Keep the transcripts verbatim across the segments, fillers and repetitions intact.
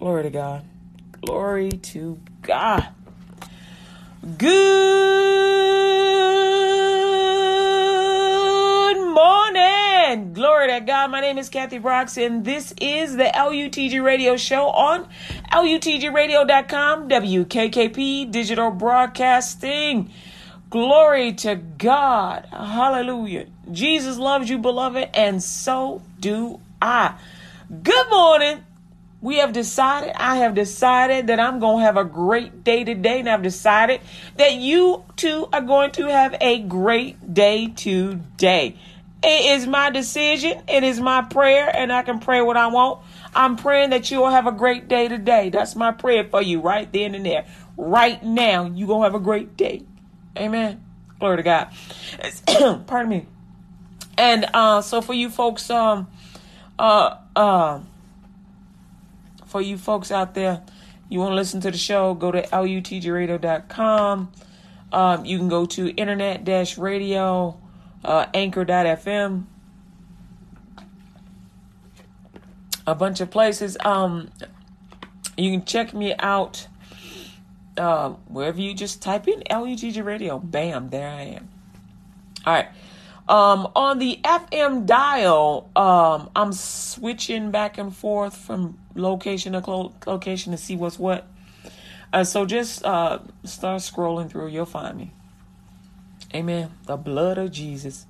Glory to God. Glory to God. Good morning. Glory to God. My name is Kathy Brox, and this is the L U T G Radio Show on L U T G radio dot com, W K K P Digital Broadcasting. Glory to God. Hallelujah. Jesus loves you, beloved, and so do I. Good morning. We have decided, I have decided that I'm going to have a great day today. And I've decided that you too are going to have a great day today. It is my decision. It is my prayer. And I can pray what I want. I'm praying that you will have a great day today. That's my prayer for you right then and there. Right now, you're going to have a great day. Amen. Glory to God. Pardon me. And uh, so for you folks, um, uh, uh, for you folks out there, you want to listen to the show, go to L U T G radio dot com. Um, you can go to internet dash radio, uh, anchor dot f m, a bunch of places. Um, you can check me out uh, wherever you just type in L U T G Radio. Bam, there I am. All right. Um, on the F M dial, um, I'm switching back and forth from location to clo- location to see what's what. Uh, so just uh, start scrolling through. You'll find me. Amen. The blood of Jesus.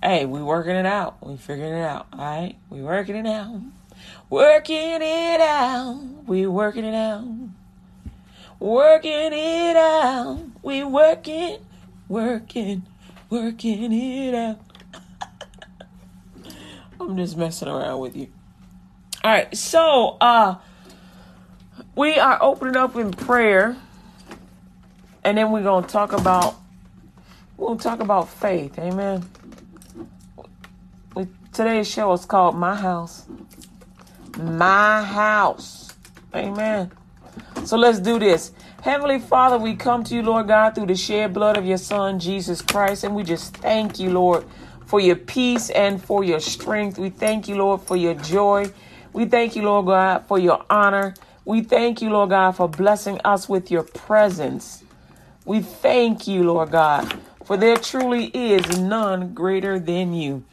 Hey, we working it out. We figuring it out. All right. We working it out. Working it out. We working it out. Working it out. We working, working, working it out. I'm just messing around with you. All right, so uh, we are opening up in prayer, and then we're gonna talk about we're gonna talk about faith. Amen. We, today's show is called "My House," my house. Amen. So let's do this. Heavenly Father, we come to you, Lord God, through the shed blood of your Son, Jesus Christ, and we just thank you, Lord, for your peace and for your strength. We thank you, Lord, for your joy. We thank you, Lord God, for your honor. We thank you, Lord God, for blessing us with your presence. We thank you, Lord God, for there truly is none greater than you.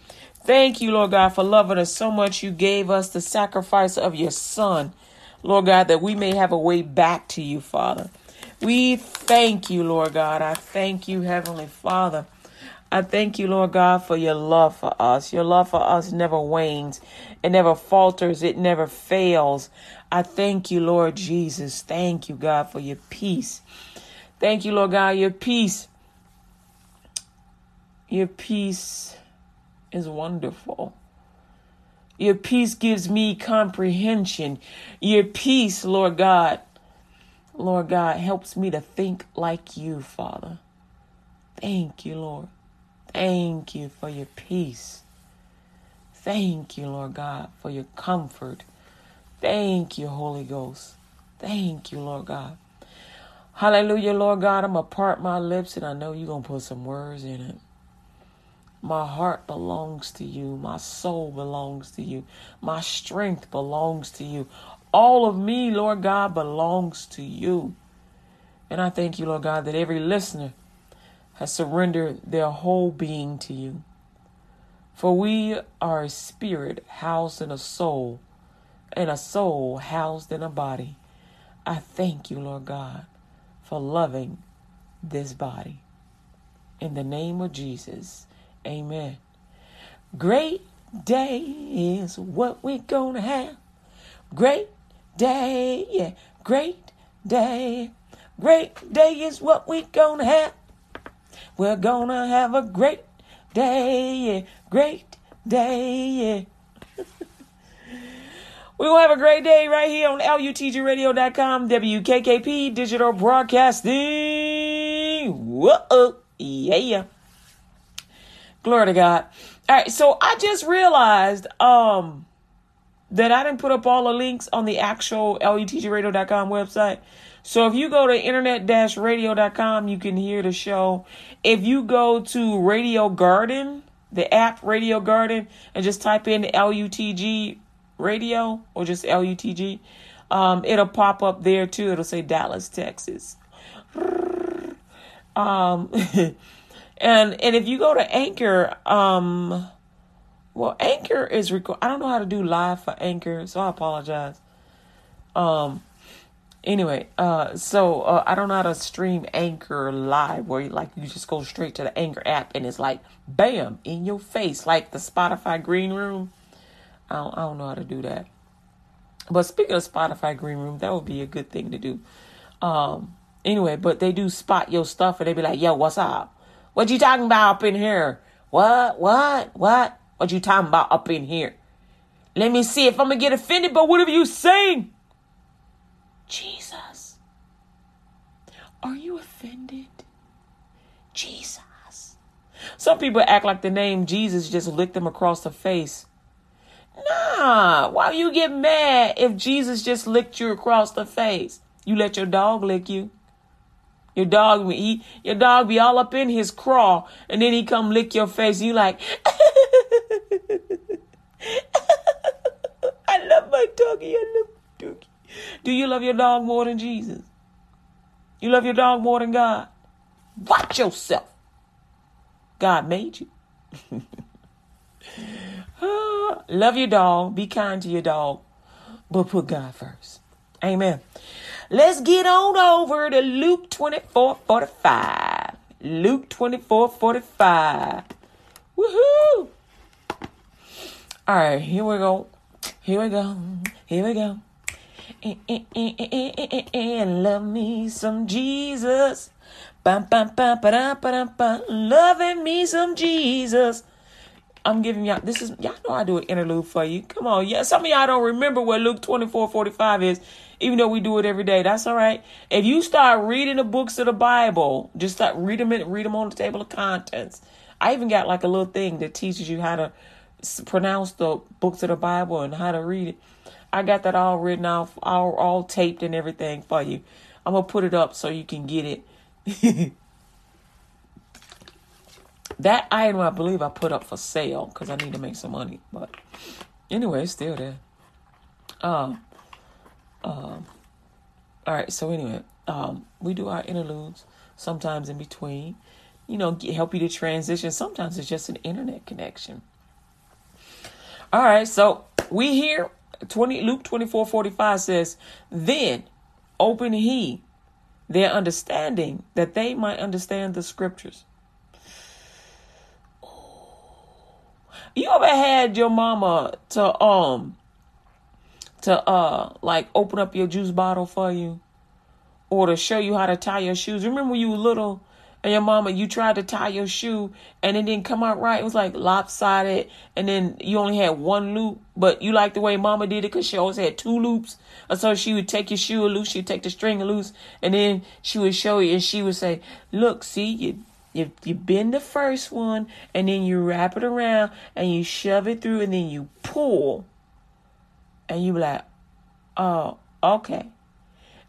Thank you, Lord God, for loving us so much. You gave us the sacrifice of your Son, Lord God, that we may have a way back to you, Father. We thank you, Lord God. I thank you, Heavenly Father. I thank you, Lord God, for your love for us. Your love for us never wanes. It never falters. It never fails. I thank you, Lord Jesus. Thank you, God, for your peace. Thank you, Lord God. Your peace. Your peace is wonderful. Your peace gives me comprehension. Your peace, Lord God, Lord God, helps me to think like you, Father. Thank you, Lord. Thank you for your peace. Thank you, Lord God, for your comfort. Thank you, Holy Ghost. Thank you, Lord God. Hallelujah, Lord God. I'm going to part my lips, and I know you're going to put some words in it. My heart belongs to you. My soul belongs to you. My strength belongs to you. All of me, Lord God, belongs to you. And I thank you, Lord God, that every listener has surrendered their whole being to you. For we are a spirit housed in a soul, and a soul housed in a body. I thank you, Lord God, for loving this body. In the name of Jesus, amen. Great day is what we're gonna have. Great day, yeah. Great day. Great day is what we're gonna have. We're gonna have a great day, yeah. Great day, yeah. We're gonna have a great day right here on L U T G radio dot com, W K K P Digital Broadcasting. Whoa, yeah. Glory to God. All right, so I just realized um, that I didn't put up all the links on the actual L U T G radio dot com website. So if you go to internet dash radio dot com, you can hear the show. If you go to Radio Garden, the app Radio Garden, and just type in L U T G Radio or just L U T G, Um, it'll pop up there too. It'll say Dallas, Texas. Um, and, and if you go to Anchor, um, well, Anchor is record. I don't know how to do live for Anchor, so I apologize. Um, anyway, uh, so, uh, I don't know how to stream Anchor live where you, like, you just go straight to the Anchor app and it's like, bam, in your face, like the Spotify Green Room. I don't, I don't know how to do that. But speaking of Spotify Green Room, that would be a good thing to do. Um, Anyway, but they do spot your stuff and they be like, yo, what's up? What you talking about up in here? What, what, what? What you talking about up in here? Let me see if I'm going to get offended by whatever you saying. Jesus. Are you offended? Jesus. Some people act like the name Jesus just licked them across the face. Nah, why you get mad if Jesus just licked you across the face? You let your dog lick you. Your dog will eat. Your dog be all up in his craw, and then he come lick your face. You like, I love my doggy. I love doggy. Do you love your dog more than Jesus? You love your dog more than God? Watch yourself. God made you. Love your dog. Be kind to your dog, but put God first. Amen. Let's get on over to Luke twenty-four forty-five. Luke twenty-four forty-five. Woohoo! All right, here we go. Here we go. Here we go. And, and, and, and, and, and love me some Jesus. Bum, bum, bum, ba-dum, ba-dum, bum. Loving me some Jesus. I'm giving y'all, this is, y'all know I do an interlude for you. Come on. Yeah, some of y'all don't remember what Luke twenty-four forty-five is, even though we do it every day. That's all right. If you start reading the books of the Bible, just start reading them, read them on the table of contents. I even got like a little thing that teaches you how to pronounce the books of the Bible and how to read it. I got that all written off, all, all taped and everything for you. I'm going to put it up so you can get it. That item, I believe, I put up for sale because I need to make some money. But anyway, it's still there. Um, um, all right. So anyway, um, we do our interludes sometimes in between, you know, get, help you to transition. Sometimes it's just an internet connection. All right. So we here. twenty Luke twenty-four forty-five says, "Then open he their understanding that they might understand the scriptures." You ever had your mama to, um, to, uh, like open up your juice bottle for you or to show you how to tie your shoes? Remember when you were little and your mama, you tried to tie your shoe and it didn't come out right. It was like lopsided. And then you only had one loop, but you liked the way mama did it because she always had two loops. And so she would take your shoe loose. She'd take the string loose and then she would show you and she would say, look, see you. You, you bend the first one and then you wrap it around and you shove it through and then you pull and you be like, oh, okay.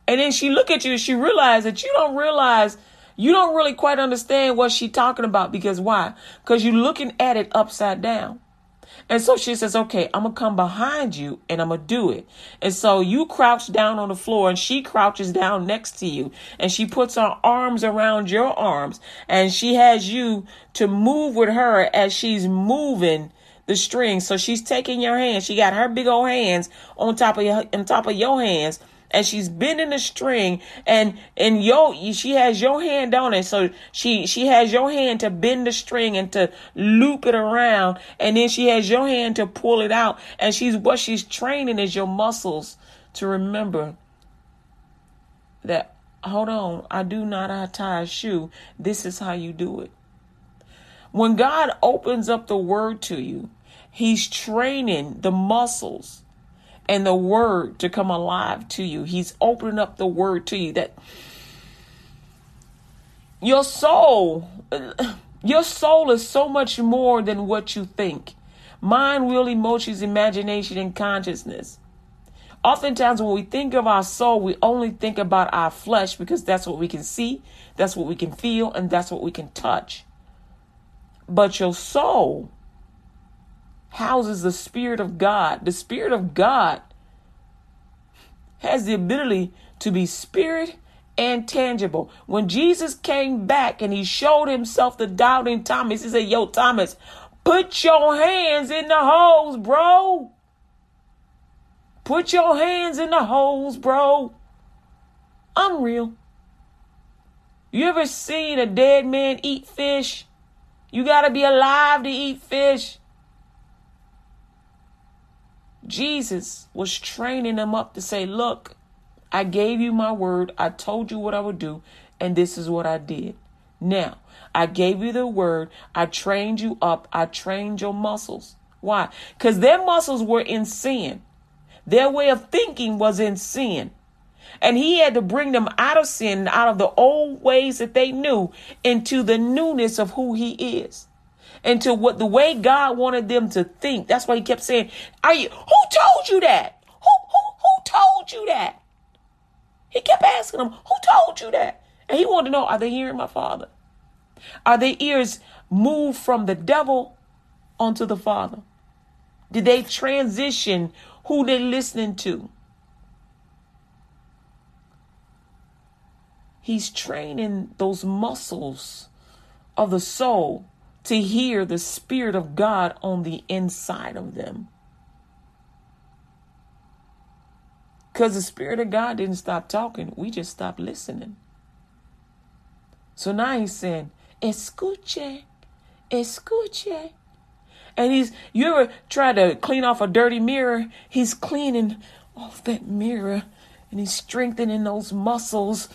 And then she look at you and she realize that you don't realize, you don't really quite understand what she talking about because why? Because you're looking at it upside down. And so she says, okay, I'm going to come behind you and I'm going to do it. And so you crouch down on the floor and she crouches down next to you and she puts her arms around your arms and she has you to move with her as she's moving the string. So she's taking your hands. She got her big old hands on top of your, on top of your hands and she's bending the string and, and yo, she has your hand on it. So she, she has your hand to bend the string and to loop it around. And then she has your hand to pull it out. And she's, what she's training is your muscles to remember that, hold on, I do not tie a shoe. This is how you do it. When God opens up the word to you, he's training the muscles and the word to come alive to you. He's opening up the word to you that your soul, your soul is so much more than what you think. Mind, will, emotions, imagination, and consciousness. Oftentimes when we think of our soul, we only think about our flesh because that's what we can see, that's what we can feel, and that's what we can touch. But your soul houses the Spirit of God. The Spirit of God has the ability to be spirit and tangible. When Jesus came back and he showed himself to doubting Thomas, he said, yo, Thomas, put your hands in the holes, bro. Put your hands in the holes, bro. Unreal. You ever seen a dead man eat fish? You got to be alive to eat fish. Jesus was training them up to say, look, I gave you my word. I told you what I would do. And this is what I did. Now, I gave you the word. I trained you up. I trained your muscles. Why? Because their muscles were in sin. Their way of thinking was in sin. And he had to bring them out of sin, out of the old ways that they knew, into the newness of who he is, into what the way God wanted them to think. That's why he kept saying, "Are you? Who told you that? Who who who told you that?" He kept asking them, "Who told you that?" And he wanted to know, are they hearing my Father? Are their ears moved from the devil onto the Father? Did they transition who they're listening to? He's training those muscles of the soul to hear the Spirit of God on the inside of them. Because the Spirit of God didn't stop talking. We just stopped listening. So now he's saying, escuche, escuche. And he's, you ever try to clean off a dirty mirror? He's cleaning off that mirror and he's strengthening those muscles,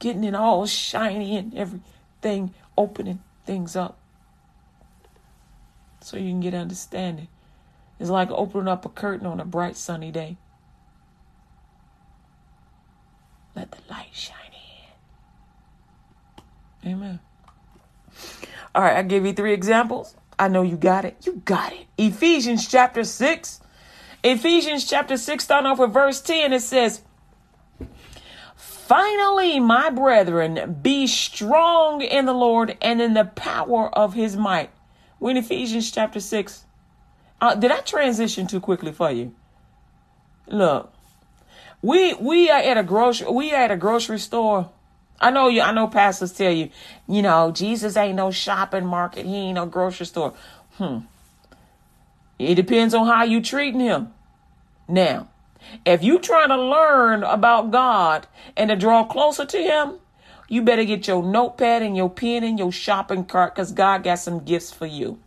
getting it all shiny and everything, opening things up so you can get understanding. It's like opening up a curtain on a bright sunny day. Let the light shine in. Amen. All right, I gave you three examples. I know you got it. You got it. Ephesians chapter six. Ephesians chapter six, starting off with verse ten, it says, finally, my brethren, be strong in the Lord and in the power of his might. We're in Ephesians chapter six. Uh, did I transition too quickly for you? Look, we we are at a grocery we are at a grocery store. I know you. I know pastors tell you, you know, Jesus ain't no shopping market. He ain't no grocery store. Hmm. It depends on how you treating him. Now, if you trying to learn about God and to draw closer to him, you better get your notepad and your pen and your shopping cart, because God got some gifts for you.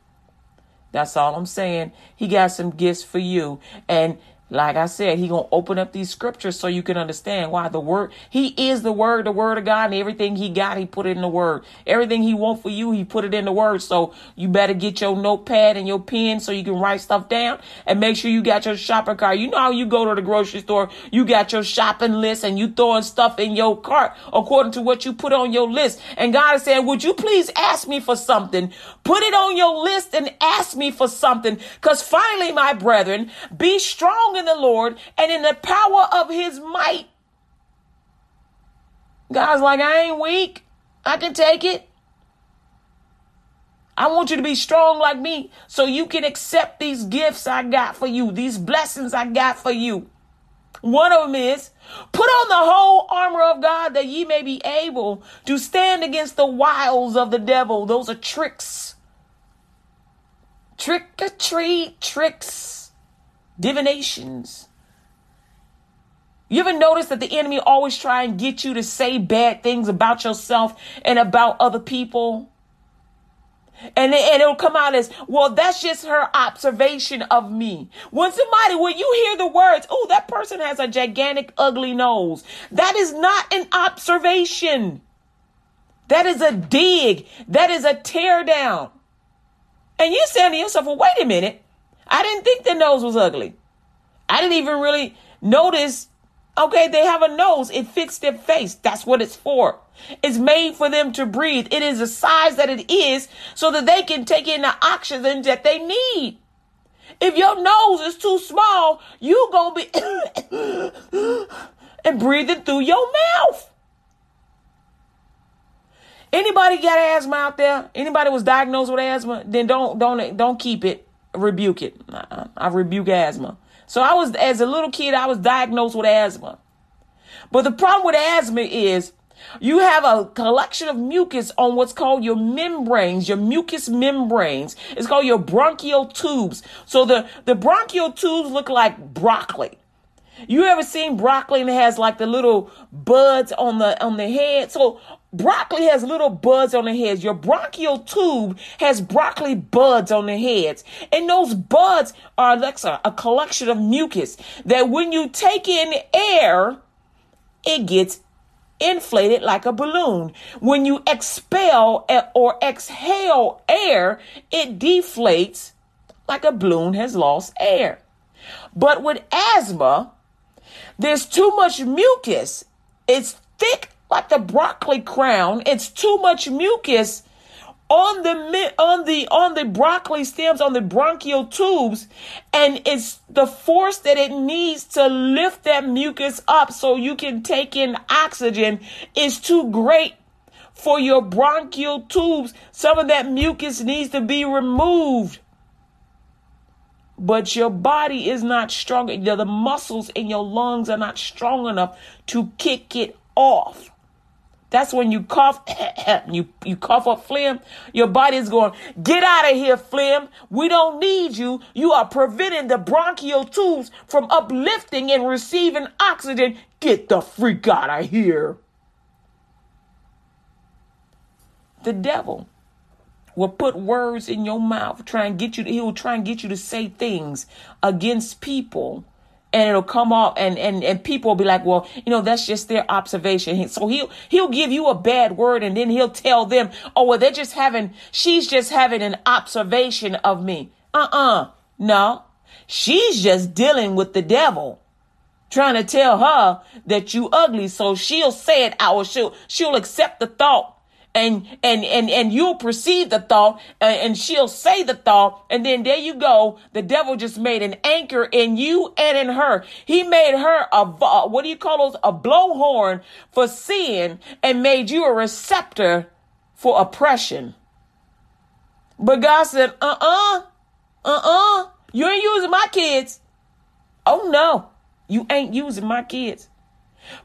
That's all I'm saying. He got some gifts for you. And like I said, he going to open up these scriptures so you can understand why the word, he is the word, the word of God, and everything he got, he put it in the word. Everything he want for you, he put it in the word. So you better get your notepad and your pen so you can write stuff down, and make sure you got your shopping cart. You know how you go to the grocery store, you got your shopping list and you throwing stuff in your cart according to what you put on your list. And God is saying, would you please ask me for something? Put it on your list and ask me for something. Because finally, my brethren, be strong in the Lord and in the power of his might. God's like, I ain't weak. I can take it. I want you to be strong like me so you can accept these gifts I got for you, these blessings I got for you. One of them is, put on the whole armor of God that ye may be able to stand against the wiles of the devil. Those are tricks. Trick or treat, tricks. Divinations. You ever notice that the enemy always try and get you to say bad things about yourself and about other people? And, and it'll come out as, well, that's just her observation of me. When somebody, when you hear the words, oh, that person has a gigantic, ugly nose. That is not an observation. That is a dig. That is a tear down. And you're saying to yourself, well, wait a minute. I didn't think the nose was ugly. I didn't even really notice. Okay, they have a nose. It fits their face. That's what it's for. It's made for them to breathe. It is the size that it is so that they can take in the oxygen that they need. If your nose is too small, you going to be and breathing through your mouth. Anybody got asthma out there? Anybody was diagnosed with asthma? Then don't, don't, don't keep it. Rebuke it. I, I rebuke asthma. So I was, as a little kid, I was diagnosed with asthma. But the problem with asthma is you have a collection of mucus on what's called your membranes, your mucous membranes. It's called your bronchial tubes. So the, the bronchial tubes look like broccoli. You ever seen broccoli and it has like the little buds on the on the head? So broccoli has little buds on the heads. Your bronchial tube has broccoli buds on the heads. And those buds are like a collection of mucus that when you take in air, it gets inflated like a balloon. When you expel or exhale air, it deflates like a balloon has lost air. But with asthma, there's too much mucus. It's thick like the broccoli crown. It's too much mucus on the on the on the broccoli stems, on the bronchial tubes, and it's the force that it needs to lift that mucus up so you can take in oxygen is too great for your bronchial tubes. Some of that mucus needs to be removed. But your body is not strong. You know, the muscles in your lungs are not strong enough to kick it off. That's when you cough, you, you cough up phlegm. Your body is going, get out of here, phlegm. We don't need you. You are preventing the bronchial tubes from uplifting and receiving oxygen. Get the freak out of here. The devil will put words in your mouth, try and get you to, he'll try and get you to say things against people, and it'll come off, and, and, and people will be like, well, you know, that's just their observation. So he'll, he'll give you a bad word, and then he'll tell them, oh, well, they're just having, she's just having an observation of me. Uh-uh. No, she's just dealing with the devil, trying to tell her that you ugly. So she'll say it out. She'll, she'll accept the thought. And, and, and, and you'll perceive the thought, and, and she'll say the thought. And then there you go. The devil just made an anchor in you and in her. He made her a, what do you call those? A blowhorn for sin, and made you a receptor for oppression. But God said, uh-uh, uh-uh, you ain't using my kids. Oh no, you ain't using my kids.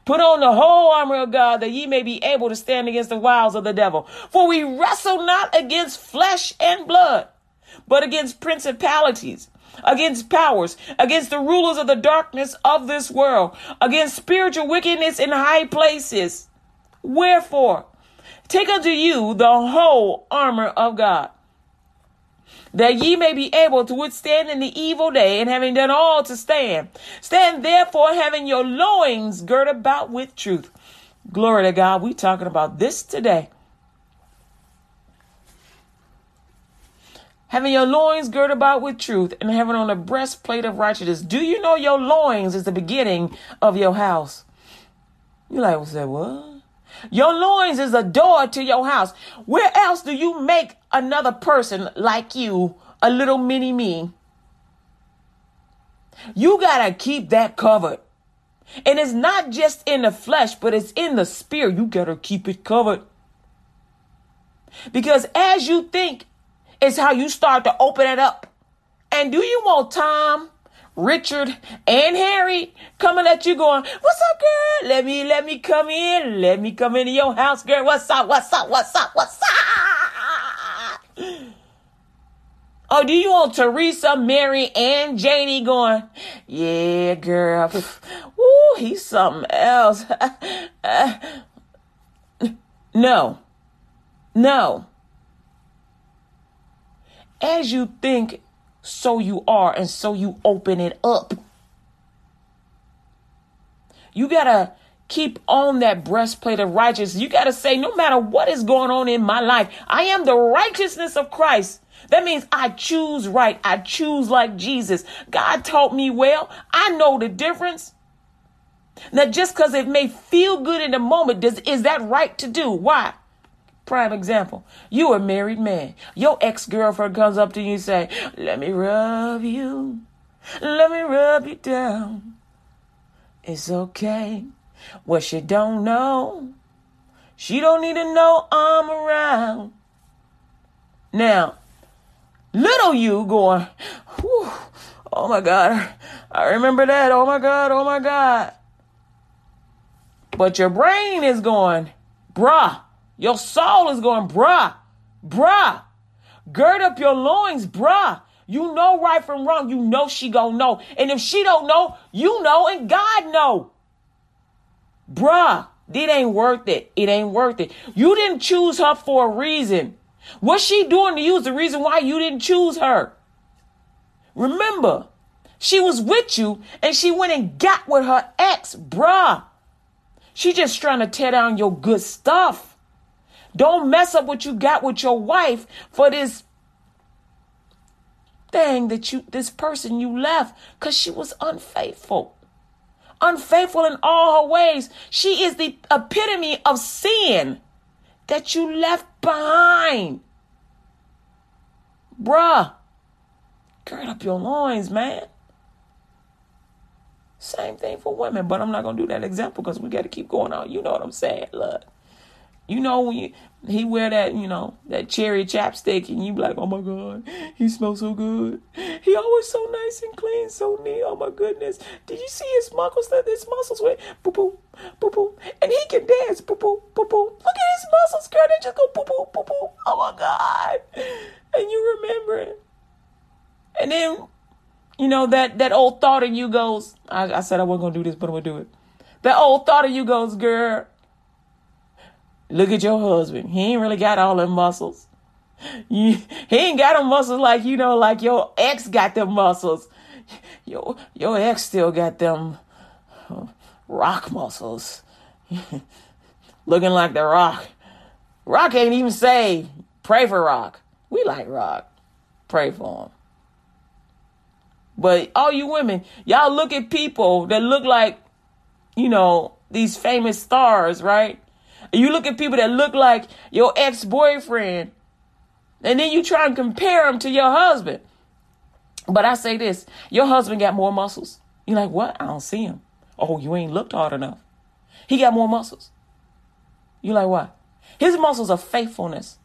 Put on the whole armor of God that ye may be able to stand against the wiles of the devil. For we wrestle not against flesh and blood, but against principalities, against powers, against the rulers of the darkness of this world, against spiritual wickedness in high places. Wherefore, take unto you the whole armor of God, that ye may be able to withstand in the evil day, and having done all to stand. Stand therefore, having your loins girt about with truth. Glory to God. We're talking about this today. Having your loins girt about with truth, and having on the breastplate of righteousness. Do you know your loins is the beginning of your house? You like, what's that? What? Your loins is a door to your house. Where else do you make another person like you a little mini me? You got to keep that covered. And it's not just in the flesh, but it's in the spirit. You got to keep it covered. Because as you think is how you start to open it up. And do you want Tom, Richard, and Harry coming at you going, what's up, girl? Let me, let me come in. Let me come into your house, girl. What's up? What's up? What's up? What's up? Or do you want Teresa, Mary, and Janie going, yeah, girl. Ooh, he's something else. No. No. As you think, so you are, and so you open it up. You got to keep on that breastplate of righteousness. You got to say, no matter what is going on in my life, I am the righteousness of Christ. That means I choose right. I choose like Jesus. God taught me well. I know the difference. Now, just because it may feel good in the moment, does, is that right to do? Why? Prime example, you a married man. Your ex-girlfriend comes up to you and say, let me rub you. Let me rub you down. It's okay. Well, she don't know. She don't need to know I'm around. Now, little you going, whew, oh my God, I remember that. Oh my God, oh my God. But your brain is going, bruh. Your soul is going, bruh, bruh. Gird up your loins, bruh. You know right from wrong. You know she gonna know. And if she don't know, you know and God know. Bruh, it ain't worth it. It ain't worth it. You didn't choose her for a reason. What she doing to you is the reason why you didn't choose her. Remember, she was with you and she went and got with her ex, bruh. She just trying to tear down your good stuff. Don't mess up what you got with your wife for this thing that you, this person you left, because she was unfaithful. Unfaithful in all her ways. She is the epitome of sin that you left behind. Bruh, gird up your loins, man. Same thing for women, but I'm not going to do that example because we got to keep going on. You know what I'm saying? Look, you know, when you, he wear that, you know, that cherry chapstick and you be like, oh my God, he smells so good. He always so nice and clean, so neat. Oh my goodness. Did you see his muscles that his muscles went boop, boop, boop, boop. And he can dance. Boop, boop, boop, boop. Look at his muscles, girl. They just go boop, boop, boop, boop. Oh my God. And you remember it. And then, you know, that, that old thought in you goes, I, I said I wasn't going to do this, but I'm going to do it. That old thought in you goes, girl, look at your husband. He ain't really got all them muscles. You, he ain't got them muscles like, you know, like your ex got them muscles. Your, your ex still got them rock muscles. Looking like the Rock. Rock ain't even saved. Pray for Rock. We like Rock. Pray for him. But all you women, y'all look at people that look like, you know, these famous stars, right? You look at people that look like your ex-boyfriend, and then you try and compare them to your husband. But I say this, your husband got more muscles. You're like, what? I don't see him. Oh, you ain't looked hard enough. He got more muscles. You're like, what? His muscles are faithfulness,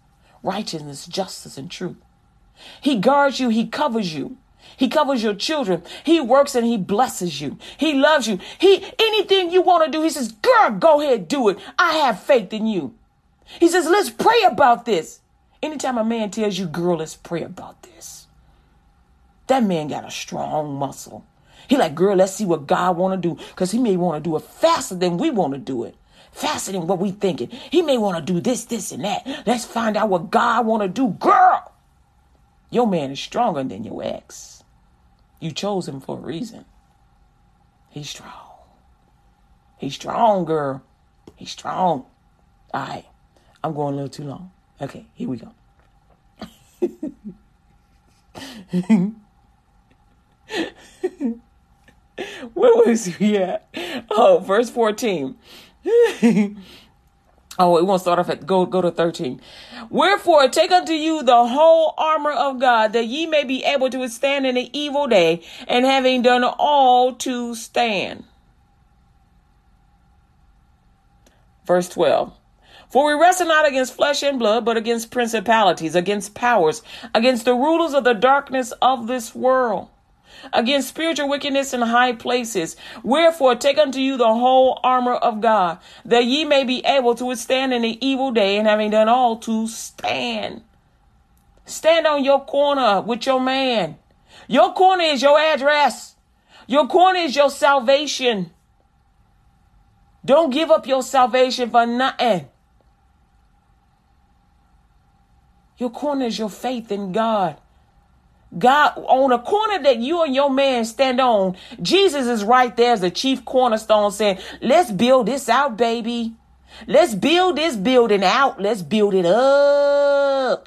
righteousness, justice, and truth. He guards you. He covers you. He covers your children. He works and he blesses you. He loves you. He, anything you want to do, he says, girl, go ahead, do it. I have faith in you. He says, let's pray about this. Anytime a man tells you, girl, let's pray about this, that man got a strong muscle. He like, girl, let's see what God want to do, because he may want to do it faster than we want to do it. Faster than what we thinking. He may want to do this, this, and that. Let's find out what God want to do, girl. Your man is stronger than your ex. You chose him for a reason. He's strong. He's strong, girl. He's strong. All right. I'm going a little too long. Okay, here we go. Where was we at? Oh, verse fourteen. Oh, it won't start off at, go, go to thirteen. Wherefore, take unto you the whole armor of God, that ye may be able to withstand in the evil day, and having done all to stand. Verse twelve. For we wrestle not against flesh and blood, but against principalities, against powers, against the rulers of the darkness of this world, against spiritual wickedness in high places. Wherefore, take unto you the whole armor of God, that ye may be able to withstand in the evil day, and having done all to stand. Stand on your corner with your man. Your corner is your address. Your corner is your salvation. Don't give up your salvation for nothing. Your corner is your faith in God. God, on a corner that you and your man stand on, Jesus is right there as the chief cornerstone saying, let's build this out, baby. Let's build this building out. Let's build it up.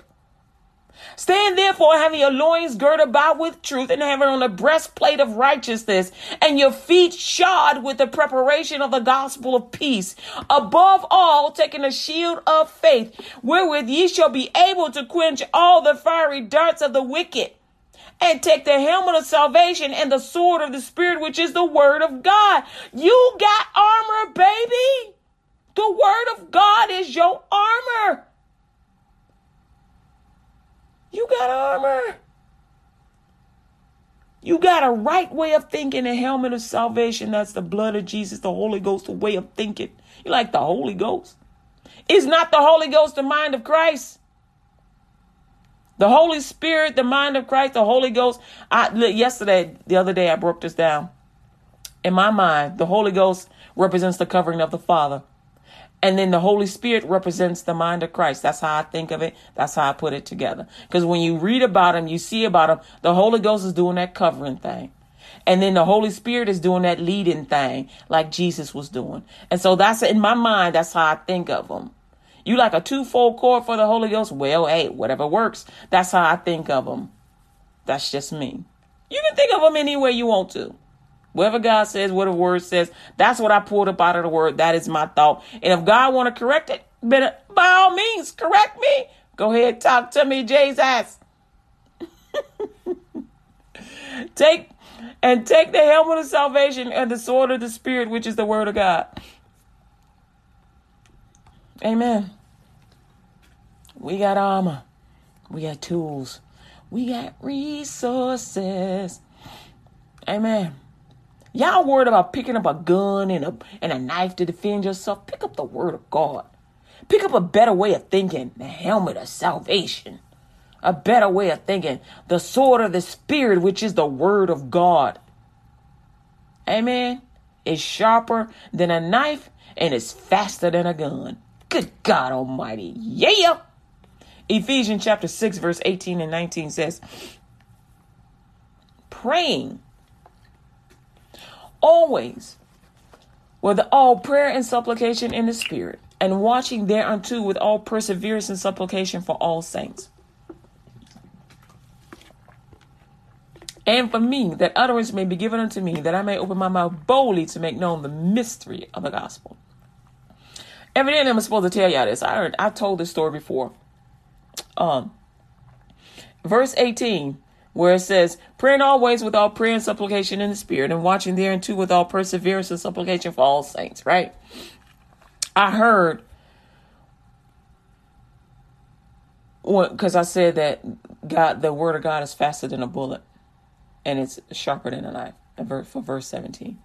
Stand therefore, having your loins girt about with truth, and having on the breastplate of righteousness, and your feet shod with the preparation of the gospel of peace. Above all, taking a shield of faith, wherewith ye shall be able to quench all the fiery darts of the wicked. And take the helmet of salvation and the sword of the Spirit, which is the word of God. You got armor, baby. The word of God is your armor. You got armor. You got a right way of thinking, the helmet of salvation, that's the blood of Jesus, the Holy Ghost, the way of thinking. You like the Holy Ghost? Is not the Holy Ghost the mind of Christ? The Holy Spirit, the mind of Christ, the Holy Ghost. I yesterday, the other day, I broke this down. In my mind, the Holy Ghost represents the covering of the Father. And then the Holy Spirit represents the mind of Christ. That's how I think of it. That's how I put it together. Because when you read about him, you see about him, the Holy Ghost is doing that covering thing. And then the Holy Spirit is doing that leading thing like Jesus was doing. And so that's in my mind. That's how I think of him. You like a twofold cord for the Holy Ghost? Well, hey, whatever works. That's how I think of him. That's just me. You can think of him any way you want to. Whatever God says, what the word says, that's what I pulled up out of the word. That is my thought. And if God want to correct it, by all means, correct me. Go ahead, talk to me, Jay's ass. Take and take the helmet of salvation and the sword of the Spirit, which is the word of God. Amen. We got armor. We got tools. We got resources. Amen. Y'all worried about picking up a gun and a and a knife to defend yourself. Pick up the word of God. Pick up a better way of thinking. The helmet of salvation. A better way of thinking. The sword of the Spirit, which is the word of God. Amen. It's sharper than a knife and it's faster than a gun. Good God Almighty. Yeah. Ephesians chapter six, verse eighteen and nineteen says, praying always with all prayer and supplication in the Spirit, and watching thereunto with all perseverance and supplication for all saints. And for me, that utterance may be given unto me, that I may open my mouth boldly to make known the mystery of the gospel. Every day I'm supposed to tell y'all this. I heard, I told this story before. Um, verse eighteen, where it says, praying always with all prayer and supplication in the Spirit, and watching thereunto with all perseverance and supplication for all saints, right? I heard, because I said that God, the word of God is faster than a bullet, and it's sharper than a knife, for verse seventeen.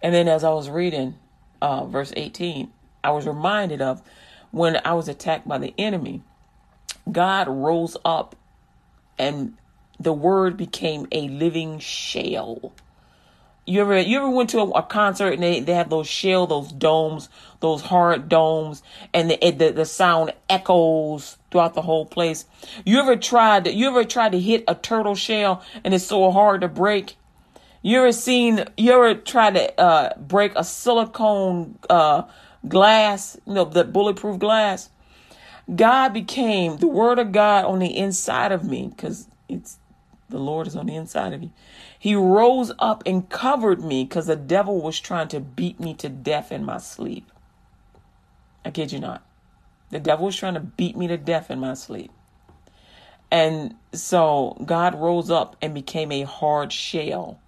And then as I was reading uh, verse eighteen, I was reminded of when I was attacked by the enemy, God rose up and the word became a living shell. You ever you ever went to a, a concert and they, they have those shell, those domes, those hard domes, and the, the the sound echoes throughout the whole place. You ever tried you ever tried to hit a turtle shell and it's so hard to break? You ever seen you ever tried to uh, break a silicone uh, glass, you know, the bulletproof glass? God became the word of God on the inside of me, because it's the Lord is on the inside of you. He rose up and covered me because the devil was trying to beat me to death in my sleep. I kid you not. The devil was trying to beat me to death in my sleep. And so God rose up and became a hard shell.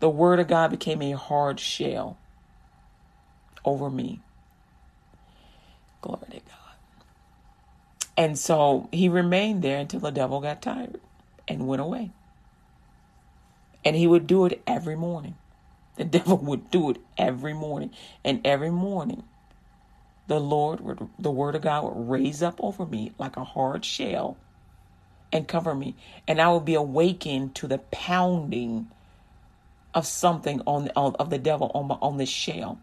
The word of God became a hard shell over me. Glory to God. And so he remained there until the devil got tired and went away. And he would do it every morning. The devil would do it every morning. And every morning, the Lord, would, the word of God would raise up over me like a hard shell and cover me. And I would be awakened to the pounding of something on, on of the devil on, my, on this shell.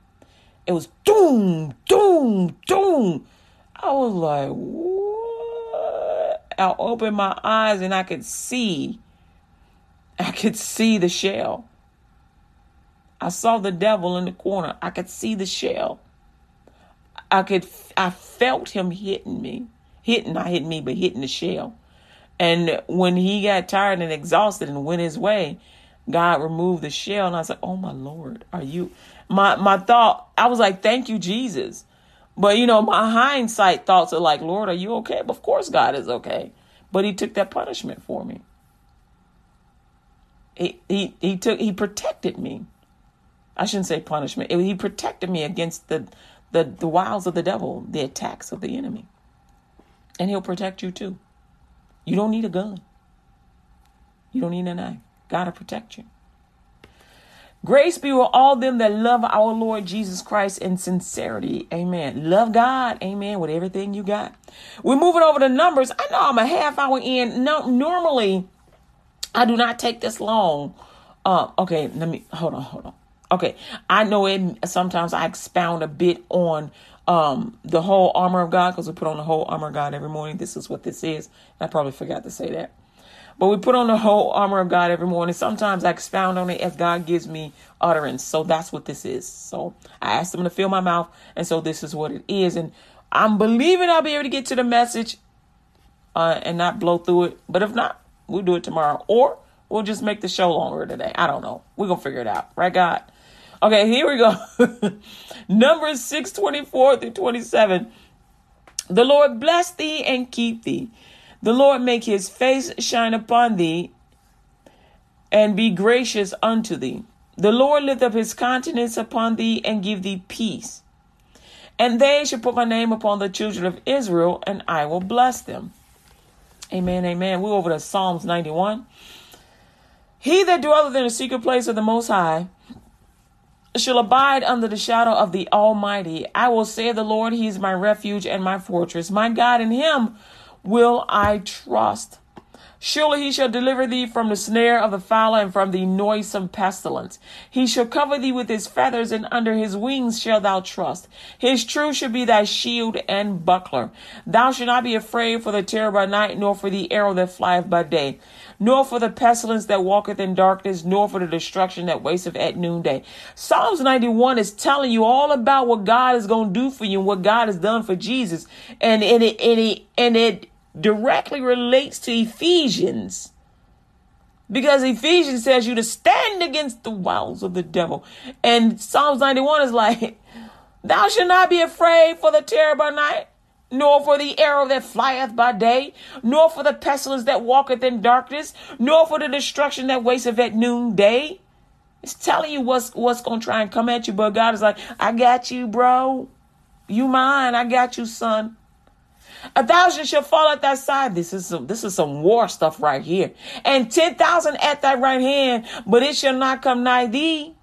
It was doom, doom, doom. I was like, what? I opened my eyes and I could see. I could see the shell. I saw the devil in the corner. I could see the shell. I could, I felt him hitting me, hitting, not hitting me, but hitting the shell. And when he got tired and exhausted and went his way, God removed the shell. And I was like, oh my Lord, are you, my, my thought, I was like, thank you, Jesus. But, you know, my hindsight thoughts are like, Lord, are you okay? But of course God is okay. But he took that punishment for me. He, he he took he protected me. I shouldn't say punishment. He protected me against the, the the wiles of the devil, the attacks of the enemy. And he'll protect you too. You don't need a gun. You don't need a knife. God will protect you. Grace be with all them that love our Lord Jesus Christ in sincerity. Amen. Love God. Amen. With everything you got. We're moving over to Numbers. I know I'm a half hour in. No, normally, I do not take this long. Uh, okay, let me, hold on, hold on. Okay, I know it. Sometimes I expound a bit on um, the whole armor of God because we put on the whole armor of God every morning. This is what this is. I probably forgot to say that. But we put on the whole armor of God every morning. Sometimes I expound on it as God gives me utterance. So that's what this is. So I asked him to fill my mouth. And so this is what it is. And I'm believing I'll be able to get to the message uh, and not blow through it. But if not, we'll do it tomorrow. Or we'll just make the show longer today. I don't know. We're going to figure it out. Right, God? Okay, here we go. Numbers six, twenty-four through twenty-seven. The Lord bless thee and keep thee. The Lord make his face shine upon thee and be gracious unto thee. The Lord lift up his countenance upon thee and give thee peace. And they shall put my name upon the children of Israel, and I will bless them. Amen, amen. We're over to Psalms ninety-one. He that dwelleth in the secret place of the Most High shall abide under the shadow of the Almighty. I will say of the Lord, he is my refuge and my fortress, my God, in him will I trust. Surely he shall deliver thee from the snare of the fowler and from the noisome pestilence. He shall cover thee with his feathers, and under his wings shalt thou trust. His truth shall be thy shield and buckler. Thou shalt not be afraid for the terror by night, nor for the arrow that flieth by day, nor for the pestilence that walketh in darkness, nor for the destruction that wasteth at noonday. Psalms ninety-one is telling you all about what God is going to do for you and what God has done for Jesus. And, and it, and it, and it, directly relates to Ephesians, because Ephesians says you to stand against the wiles of the devil. And Psalms ninety-one is like, thou shalt not be afraid for the terror by night, nor for the arrow that flieth by day, nor for the pestilence that walketh in darkness, nor for the destruction that wasteth at noonday. It's telling you what's, what's going to try and come at you. But God is like, I got you, bro. You mine. I got you, son. A thousand shall fall at thy side. This is some, this is some war stuff right here. And ten thousand at thy right hand, but it shall not come nigh thee.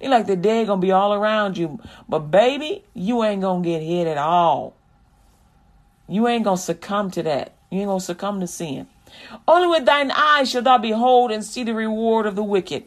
You're like, the dead going to be all around you. But baby, you ain't going to get hit at all. You ain't going to succumb to that. You ain't going to succumb to sin. Only with thine eyes shalt thou behold and see the reward of the wicked.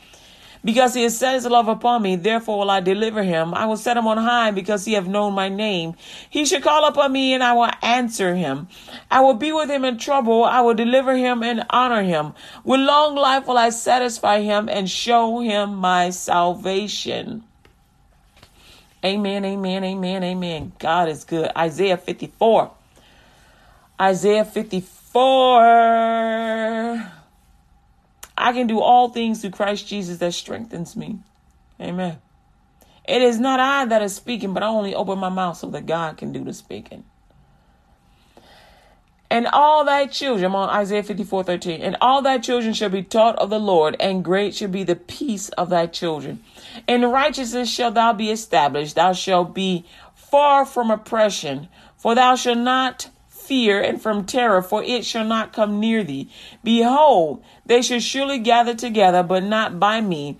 Because he has set his love upon me, therefore will I deliver him. I will set him on high, because he hath known my name. He shall call upon me, and I will answer him. I will be with him in trouble. I will deliver him and honor him. With long life will I satisfy him and show him my salvation. Amen, amen, amen, amen. God is good. Isaiah fifty-four. Isaiah fifty-four. I can do all things through Christ Jesus that strengthens me. Amen. It is not I that is speaking, but I only open my mouth so that God can do the speaking. And all thy children, I'm on Isaiah fifty-four thirteen, and all thy children shall be taught of the Lord, and great shall be the peace of thy children. In righteousness shalt thou be established. Thou shalt be far from oppression, for thou shalt not fear, and from terror, for it shall not come near thee. Behold, they shall surely gather together, but not by me.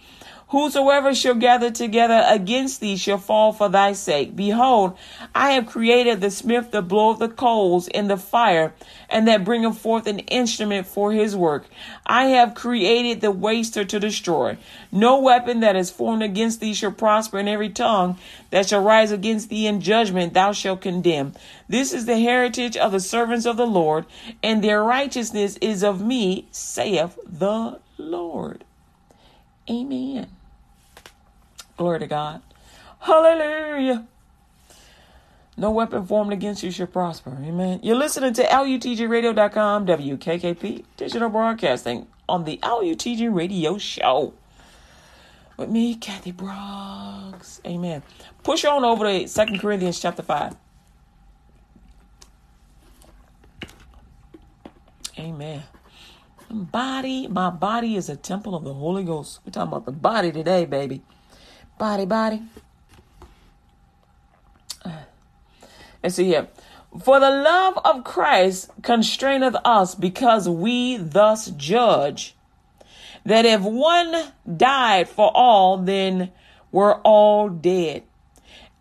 Whosoever shall gather together against thee shall fall for thy sake. Behold, I have created the smith that bloweth the coals in the fire, and that bringeth forth an instrument for his work. I have created the waster to destroy. No weapon that is formed against thee shall prosper, and every tongue that shall rise against thee in judgment thou shalt condemn. This is the heritage of the servants of the Lord, and their righteousness is of me, saith the Lord. Amen. Glory to God. Hallelujah. No weapon formed against you shall prosper. Amen. You're listening to L U T G radio dot com, W K K P Digital Broadcasting on the L U T G Radio Show. with me, Kathy Brox. Amen. Push on over to Second Corinthians chapter five. Amen. Body, my body is a temple of the Holy Ghost. We're talking about the body today, baby. Body, body. Let's see here. For the love of Christ constraineth us, because we thus judge that if one died for all, then we're all dead.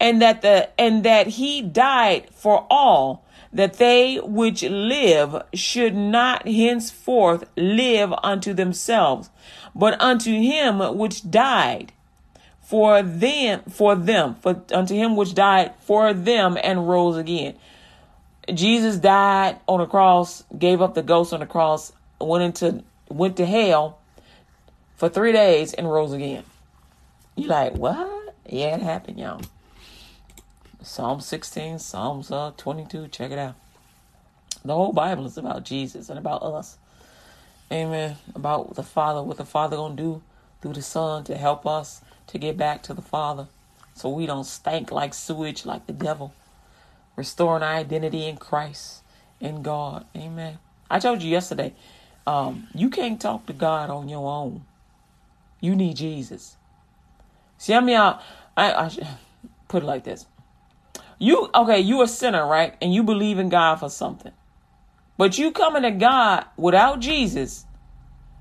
And that the and that he died for all, that they which live should not henceforth live unto themselves, but unto him which died for them, for them, for unto him which died for them and rose again. Jesus died on a cross, gave up the ghost on the cross, went into went to hell for three days and rose again. You like, what? Yeah, it happened, y'all. Psalm sixteen, Psalms uh, twenty-two. Check it out. The whole Bible is about Jesus and about us. Amen. About the Father, what the Father going to do through the Son to help us to get back to the Father so we don't stink like sewage, like the devil. Restoring our identity in Christ, in God. Amen. I told you yesterday, um, you can't talk to God on your own. You need Jesus. See, I mean, I, I, I put it like this. You, okay, you a sinner, right? And you believe in God for something. But you coming to God without Jesus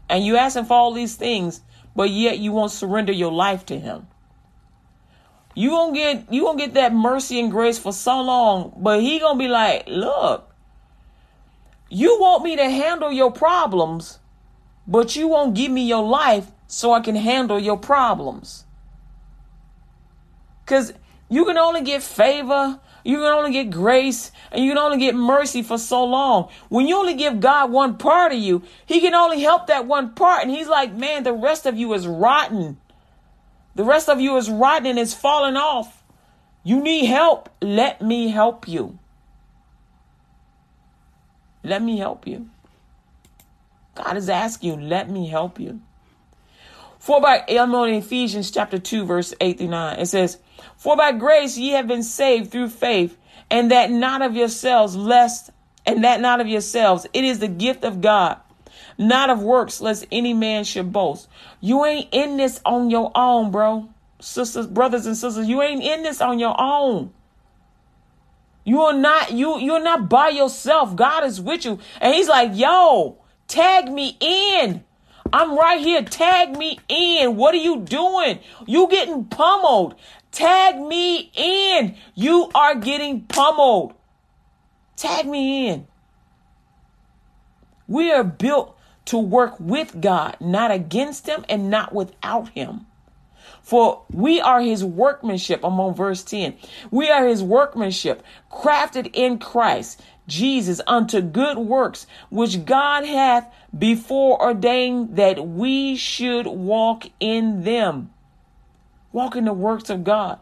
and you asking for all these things, but yet you won't surrender your life to him. You won't get, you won't get that mercy and grace for so long, but he going to be like, look, you want me to handle your problems, but you won't give me your life so I can handle your problems. Because you can only get favor, you can only get grace, and you can only get mercy for so long. When you only give God one part of you, he can only help that one part. And he's like, man, the rest of you is rotten. The rest of you is rotten and it's falling off. You need help. Let me help you. Let me help you. God is asking you, let me help you. For by, I'm on Ephesians chapter two, verse eight through nine. It says, for by grace ye have been saved through faith, and that not of yourselves, lest, and that not of yourselves. It is the gift of God, not of works, lest any man should boast. You ain't in this on your own, bro. Sisters, brothers and sisters, you ain't in this on your own. You are not, you, you're not by yourself. God is with you. And he's like, yo, tag me in. I'm right here. Tag me in. What are you doing? You getting pummeled. Tag me in. You are getting pummeled. Tag me in. We are built to work with God, not against him and not without him. For we are his workmanship. I'm on verse ten. We are his workmanship, crafted in Christ Jesus unto good works, which God hath before ordained that we should walk in them. Walk in the works of God,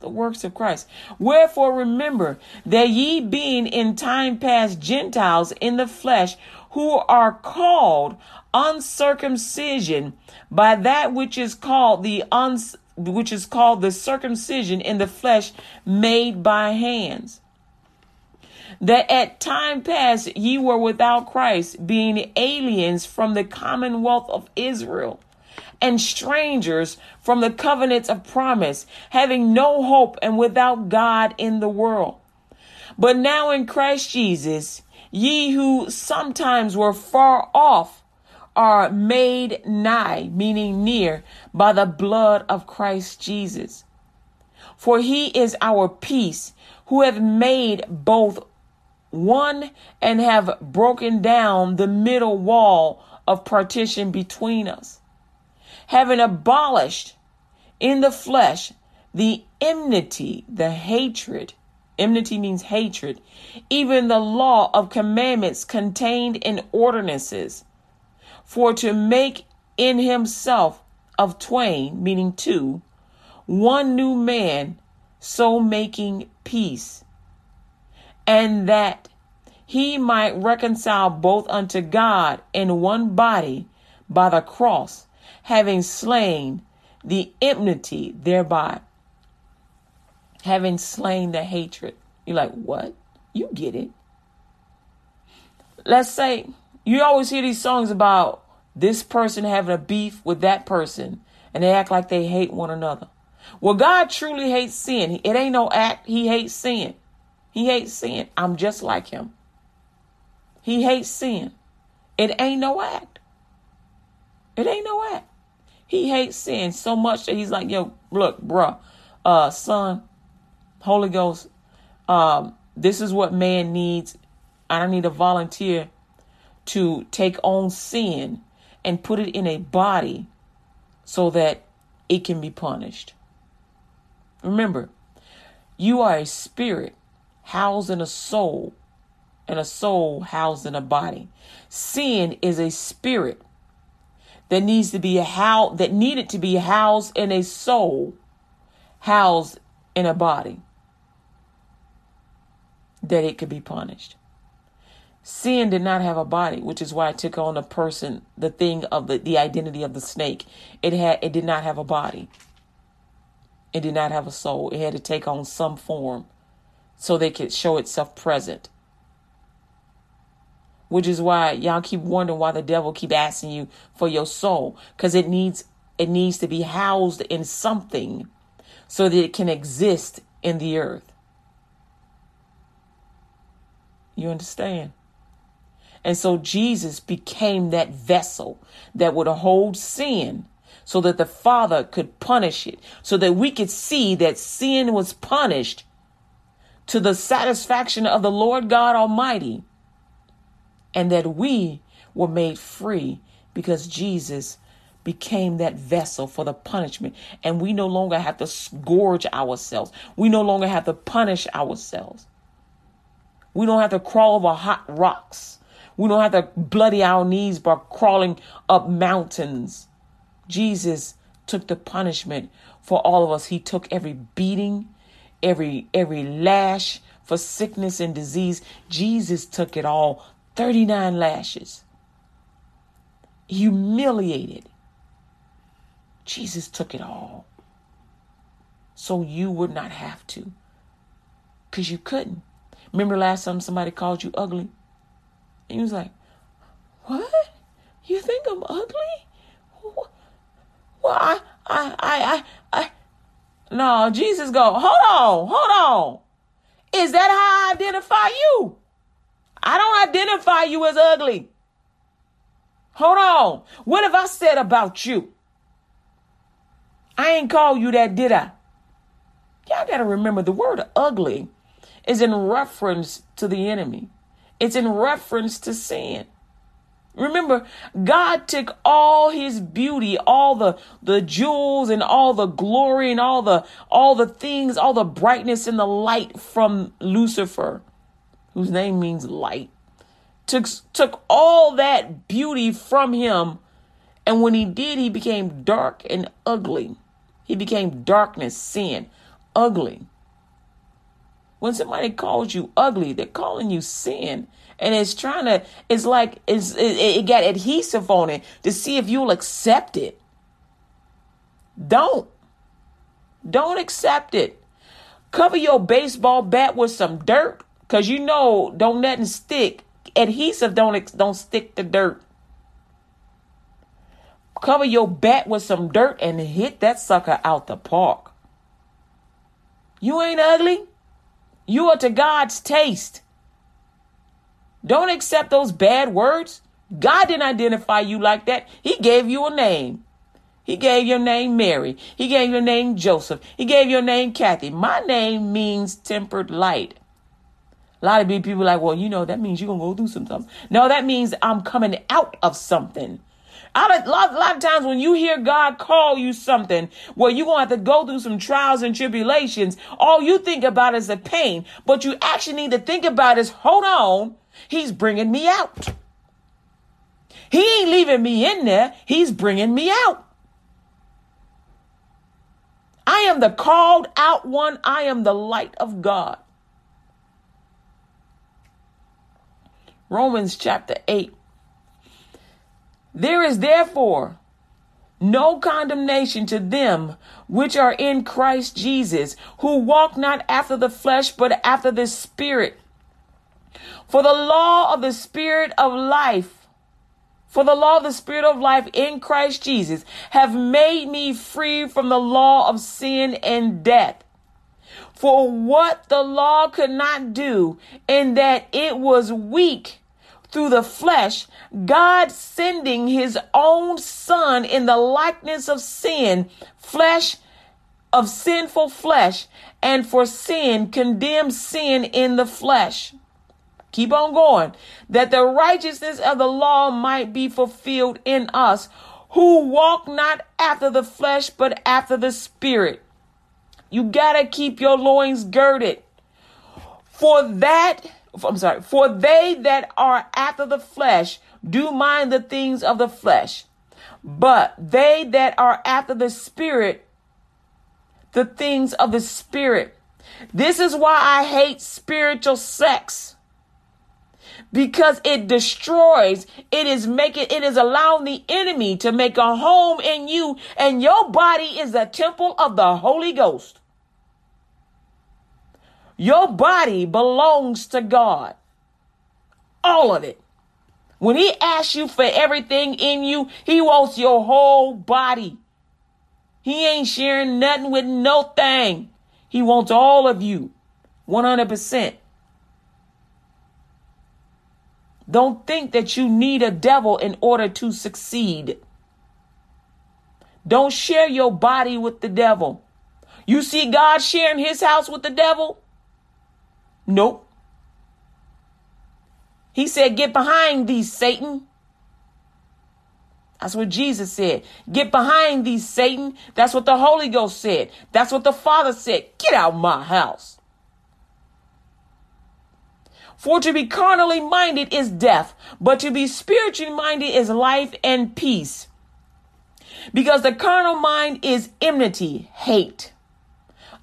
the works of Christ. Wherefore remember that ye being in time past Gentiles in the flesh, who are called uncircumcision by that which is called the uns- which is called the circumcision in the flesh made by hands. That at time past ye were without Christ, being aliens from the commonwealth of Israel and strangers from the covenants of promise, having no hope and without God in the world. But now in Christ Jesus, ye who sometimes were far off are made nigh, meaning near, by the blood of Christ Jesus. For he is our peace, who have made both one and have broken down the middle wall of partition between us, having abolished in the flesh the enmity, the hatred. Enmity means hatred, even the law of commandments contained in ordinances, for to make in himself of twain, meaning two, one new man, so making peace, and that he might reconcile both unto God in one body by the cross, having slain the enmity thereby. Having slain the hatred. You're like, what? You get it. Let's say you always hear these songs about this person having a beef with that person, and they act like they hate one another. Well, God truly hates sin. It ain't no act. He hates sin. He hates sin. I'm just like him. He hates sin. It ain't no act. It ain't no act. He hates sin so much that he's like, yo, look, bruh, uh, son, Holy Ghost, um, this is what man needs. I don't need a volunteer to take on sin and put it in a body so that it can be punished. Remember, you are a spirit housed in a soul and a soul housed in a body. Sin is a spirit that needs to be how that needed to be housed in a soul, housed in a body, that it could be punished. Sin did not have a body, which is why it took on a person, the thing of the, the identity of the snake. It had, it did not have a body. It did not have a soul. It had to take on some form so they could show itself present. Which is why y'all keep wondering why the devil keep asking you for your soul. Because it needs, it needs to be housed in something so that it can exist in the earth. You understand? And so Jesus became that vessel that would hold sin so that the Father could punish it, so that we could see that sin was punished to the satisfaction of the Lord God Almighty, and that we were made free because Jesus became that vessel for the punishment. And we no longer have to scourge ourselves. We no longer have to punish ourselves. We don't have to crawl over hot rocks. We don't have to bloody our knees by crawling up mountains. Jesus took the punishment for all of us. He took every beating, every every lash for sickness and disease. Jesus took it all. thirty-nine lashes. Humiliated. Jesus took it all. So you would not have to. Because you couldn't. Remember last time somebody called you ugly? And he was like, what? You think I'm ugly? Well, I, I, I, I, I. No, Jesus go, hold on, hold on. Is that how I identify you? I don't identify you as ugly. Hold on. What have I said about you? I ain't called you that, did I? Y'all got to remember the word ugly is in reference to the enemy. It's in reference to sin. Remember, God took all his beauty, all the, the jewels and all the glory and all the, all the things, all the brightness and the light from Lucifer, whose name means light, took, took all that beauty from him. And when he did, he became dark and ugly. He became darkness, sin, ugly. When somebody calls you ugly, they're calling you sin. And it's trying to, it's like, it's, it, it got adhesive on it to see if you'll accept it. Don't. Don't accept it. Cover your baseball bat with some dirt, because you know, don't nothing stick. Adhesive don't, don't stick to dirt. Cover your bat with some dirt and hit that sucker out the park. You ain't ugly. You are to God's taste. Don't accept those bad words. God didn't identify you like that. He gave you a name. He gave your name Mary. He gave your name Joseph. He gave your name Kathy. My name means tempered light. A lot of big people are like, well, you know, that means you're going to go through some something. No, that means I'm coming out of something. I, a, lot, a lot of times when you hear God call you something where you're going to have to go through some trials and tribulations, all you think about is the pain. But you actually need to think about is, hold on, he's bringing me out. He ain't leaving me in there. He's bringing me out. I am the called out one. I am the light of God. Romans chapter eight. There is therefore no condemnation to them which are in Christ Jesus, who walk not after the flesh, but after the Spirit. For the law of the Spirit of life, for the law of the Spirit of life in Christ Jesus, have made me free from the law of sin and death. For what the law could not do, in that it was weak through the flesh, God sending his own Son in the likeness of sin, flesh of sinful flesh, and for sin condemned sin in the flesh. Keep on going. That the righteousness of the law might be fulfilled in us, who walk not after the flesh, but after the Spirit. You gotta keep your loins girded. For that, I'm sorry, for they that are after the flesh do mind the things of the flesh, but they that are after the Spirit, the things of the Spirit. This is why I hate spiritual sex, because it destroys, it is making, it is allowing the enemy to make a home in you, and your body is the temple of the Holy Ghost. Your body belongs to God. All of it. When he asks you for everything in you, he wants your whole body. He ain't sharing nothing with no thing. He wants all of you. one hundred percent. Don't think that you need a devil in order to succeed. Don't share your body with the devil. You see God sharing his house with the devil? Nope. He said, get behind thee, Satan. That's what Jesus said. Get behind thee, Satan. That's what the Holy Ghost said. That's what the Father said. Get out of my house. For to be carnally minded is death, but to be spiritually minded is life and peace. Because the carnal mind is enmity, hate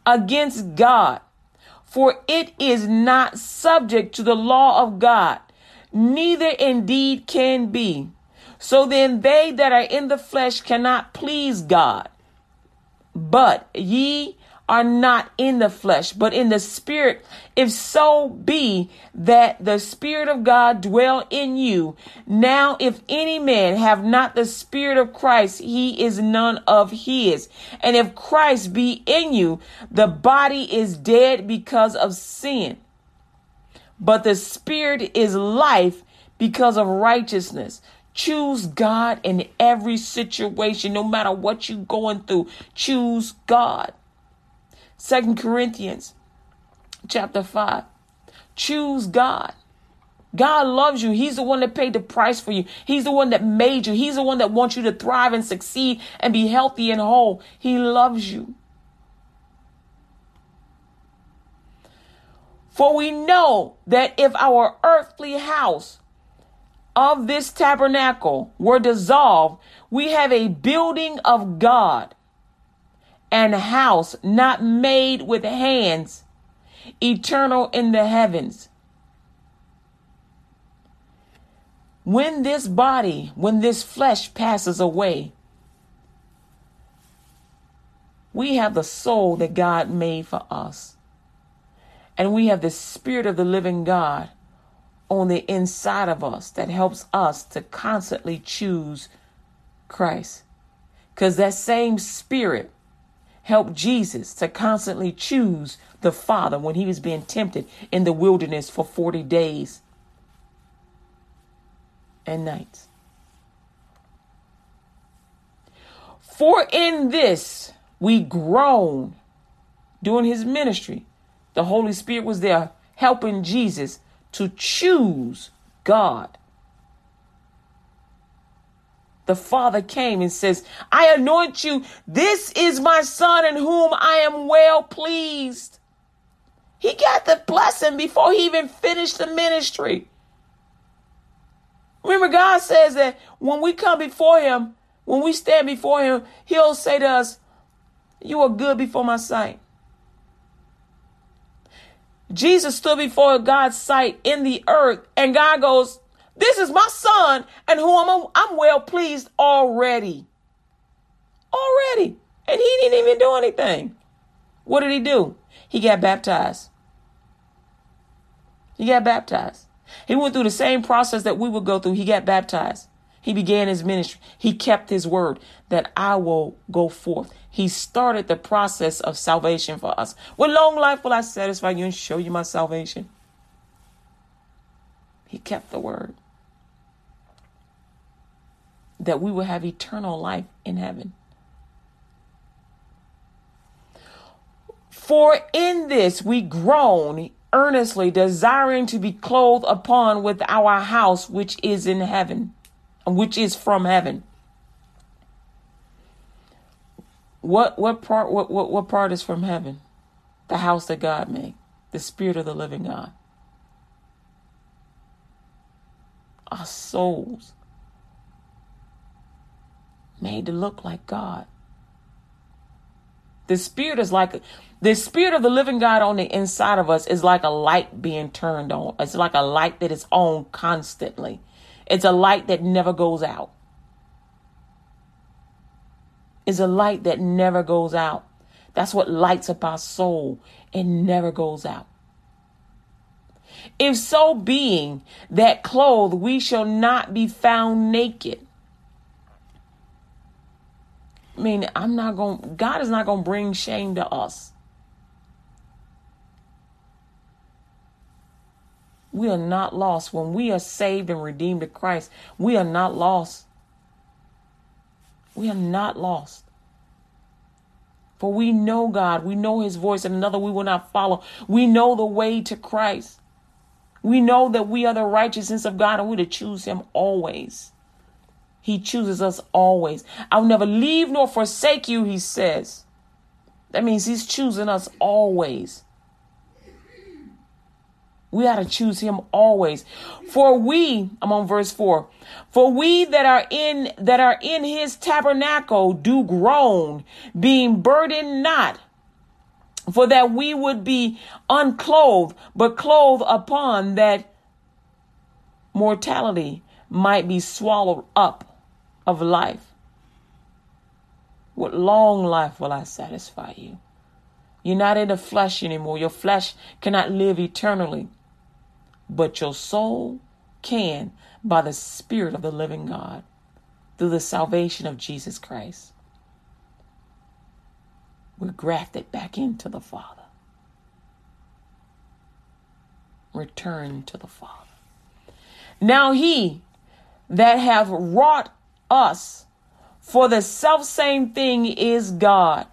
against God. For it is not subject to the law of God, neither indeed can be. So then they that are in the flesh cannot please God. But ye are not in the flesh, but in the Spirit, if so be that the Spirit of God dwell in you. Now, if any man have not the Spirit of Christ, he is none of his. And if Christ be in you, the body is dead because of sin, but the Spirit is life because of righteousness. Choose God in every situation, no matter what you're going through. Choose God. Second Corinthians chapter five. Choose God. God loves you. He's the one that paid the price for you. He's the one that made you. He's the one that wants you to thrive and succeed and be healthy and whole. He loves you. For we know that if our earthly house of this tabernacle were dissolved, we have a building of God, and house not made with hands, eternal in the heavens. When this body, when this flesh passes away, we have the soul that God made for us. And we have the Spirit of the living God on the inside of us that helps us to constantly choose Christ. Because that same Spirit help Jesus to constantly choose the Father when he was being tempted in the wilderness for forty days and nights. For in this we groan. During his ministry, the Holy Spirit was there helping Jesus to choose God. The Father came and says, I anoint you. This is my Son in whom I am well pleased. He got the blessing before he even finished the ministry. Remember, God says that when we come before him, when we stand before him, he'll say to us, you are good before my sight. Jesus stood before God's sight in the earth, and God goes, this is my Son and whom I'm well pleased already. already. And he didn't even do anything. What did he do? He got baptized. He got baptized. He went through the same process that we would go through. He got baptized. He began his ministry. He kept his word that I will go forth. He started the process of salvation for us. With long life will I satisfy you and show you my salvation. He kept the word that we will have eternal life in heaven. For in this we groan, earnestly desiring to be clothed upon with our house, which is in heaven, which is from heaven. What what part what, what, what part is from heaven? The house that God made, the spirit of the living God. Our souls made to look like God. The spirit is like the spirit of the living God on the inside of us is like a light being turned on. It's like a light that is on constantly. It's a light that never goes out. It's a light that never goes out. That's what lights up our soul. It never goes out. If so being that clothed, we shall not be found naked. I mean, I'm not going, God is not going to bring shame to us. We are not lost. When we are saved and redeemed to Christ, we are not lost. We are not lost. For we know God. We know his voice, and another we will not follow. We know the way to Christ. We know that we are the righteousness of God, and we're to choose him always. He chooses us always. I'll never leave nor forsake you, he says. That means he's choosing us always. We ought to choose him always. For we, I'm on verse four. For we that are in that are in his tabernacle do groan, being burdened not, for that we would be unclothed, but clothed upon that mortality might be swallowed up of life. With long life will I satisfy you. You're not in the flesh anymore. Your flesh cannot live eternally. But your soul can by the Spirit of the living God through the salvation of Jesus Christ. We're grafted back into the Father. Return to the Father. Now he that hath wrought us for the selfsame thing is God,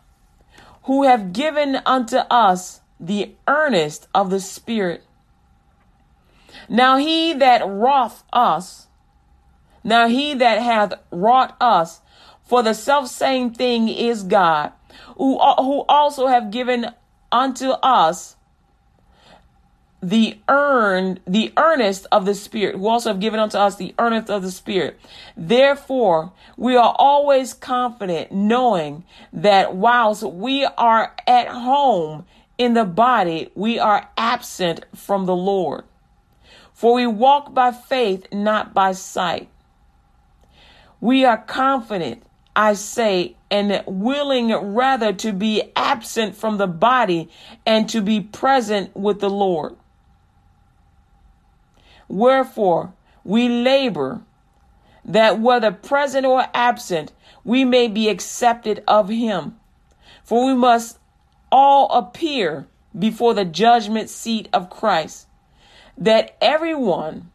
who have given unto us the earnest of the Spirit. Now he that wrought us, now he that hath wrought us for the selfsame thing is God, who, who also have given unto us the earned, the earnest of the Spirit, who also have given unto us the earnest of the Spirit. Therefore, we are always confident, knowing that whilst we are at home in the body, we are absent from the Lord. For we walk by faith, not by sight. We are confident, I say, and willing rather to be absent from the body and to be present with the Lord. Wherefore, we labor that whether present or absent, we may be accepted of him. For we must all appear before the judgment seat of Christ, that everyone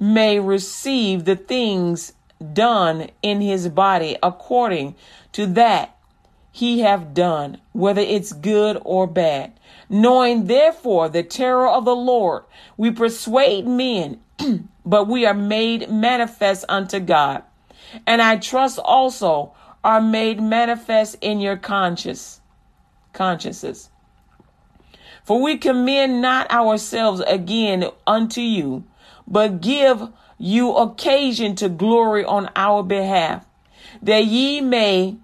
may receive the things done in his body according to that he hath done, whether it's good or bad. Knowing therefore the terror of the Lord, we persuade men, but we are made manifest unto God. And I trust also are made manifest in your conscience, consciences. For we commend not ourselves again unto you, but give you occasion to glory on our behalf, that ye may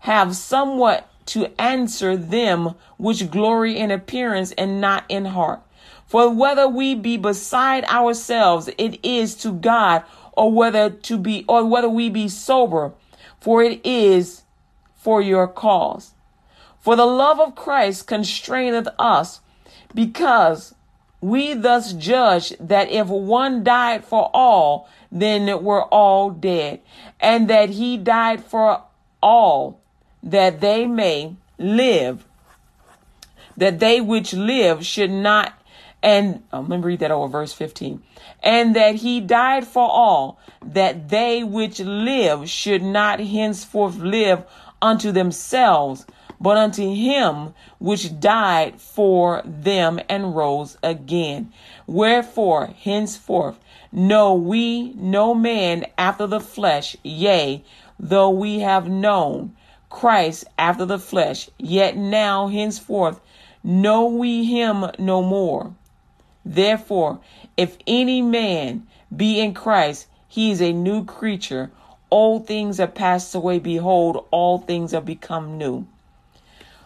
have somewhat to answer them which glory in appearance and not in heart. For whether we be beside ourselves, it is to God, or whether to be, or whether we be sober. for it is for your cause. For the love of Christ constraineth us, because we thus judge that if one died for all, then we're all dead, and that he died for all, that they may live, that they which live should not, and um, let me read that over verse fifteen, and that he died for all, that they which live should not henceforth live unto themselves, but unto him which died for them and rose again. Wherefore, henceforth, know we no man after the flesh, yea, though we have known Christ after the flesh, yet now henceforth know we him no more. Therefore, if any man be in Christ, he is a new creature. Old things are passed away. Behold, all things are become new.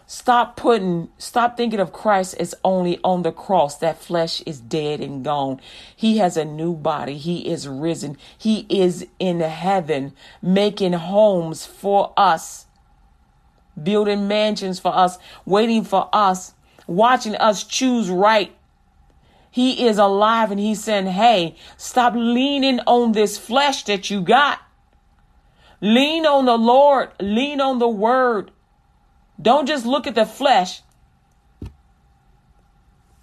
Stop putting, stop thinking of Christ as only on the cross. That flesh is dead and gone. He has a new body. He is risen. He is in heaven, making homes for us, building mansions for us, waiting for us, watching us choose right. He is alive, and he's saying, hey, stop leaning on this flesh that you got. Lean on the Lord. Lean on the word. Don't just look at the flesh.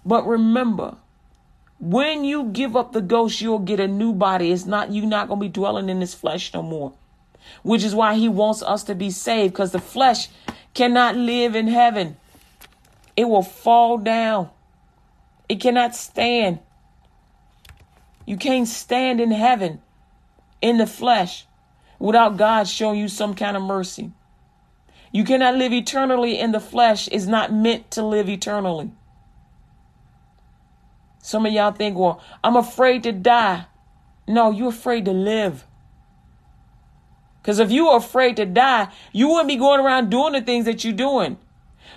But remember, when you give up the ghost, you'll get a new body. It's not, you're not going to be dwelling in this flesh no more, which is why he wants us to be saved, because the flesh cannot live in heaven. It will fall down. It cannot stand. You can't stand in heaven in the flesh without God showing you some kind of mercy. You cannot live eternally in the flesh. It's not meant to live eternally. Some of y'all think, well, I'm afraid to die. No, you're afraid to live. Because if you were afraid to die, you wouldn't be going around doing the things that you're doing.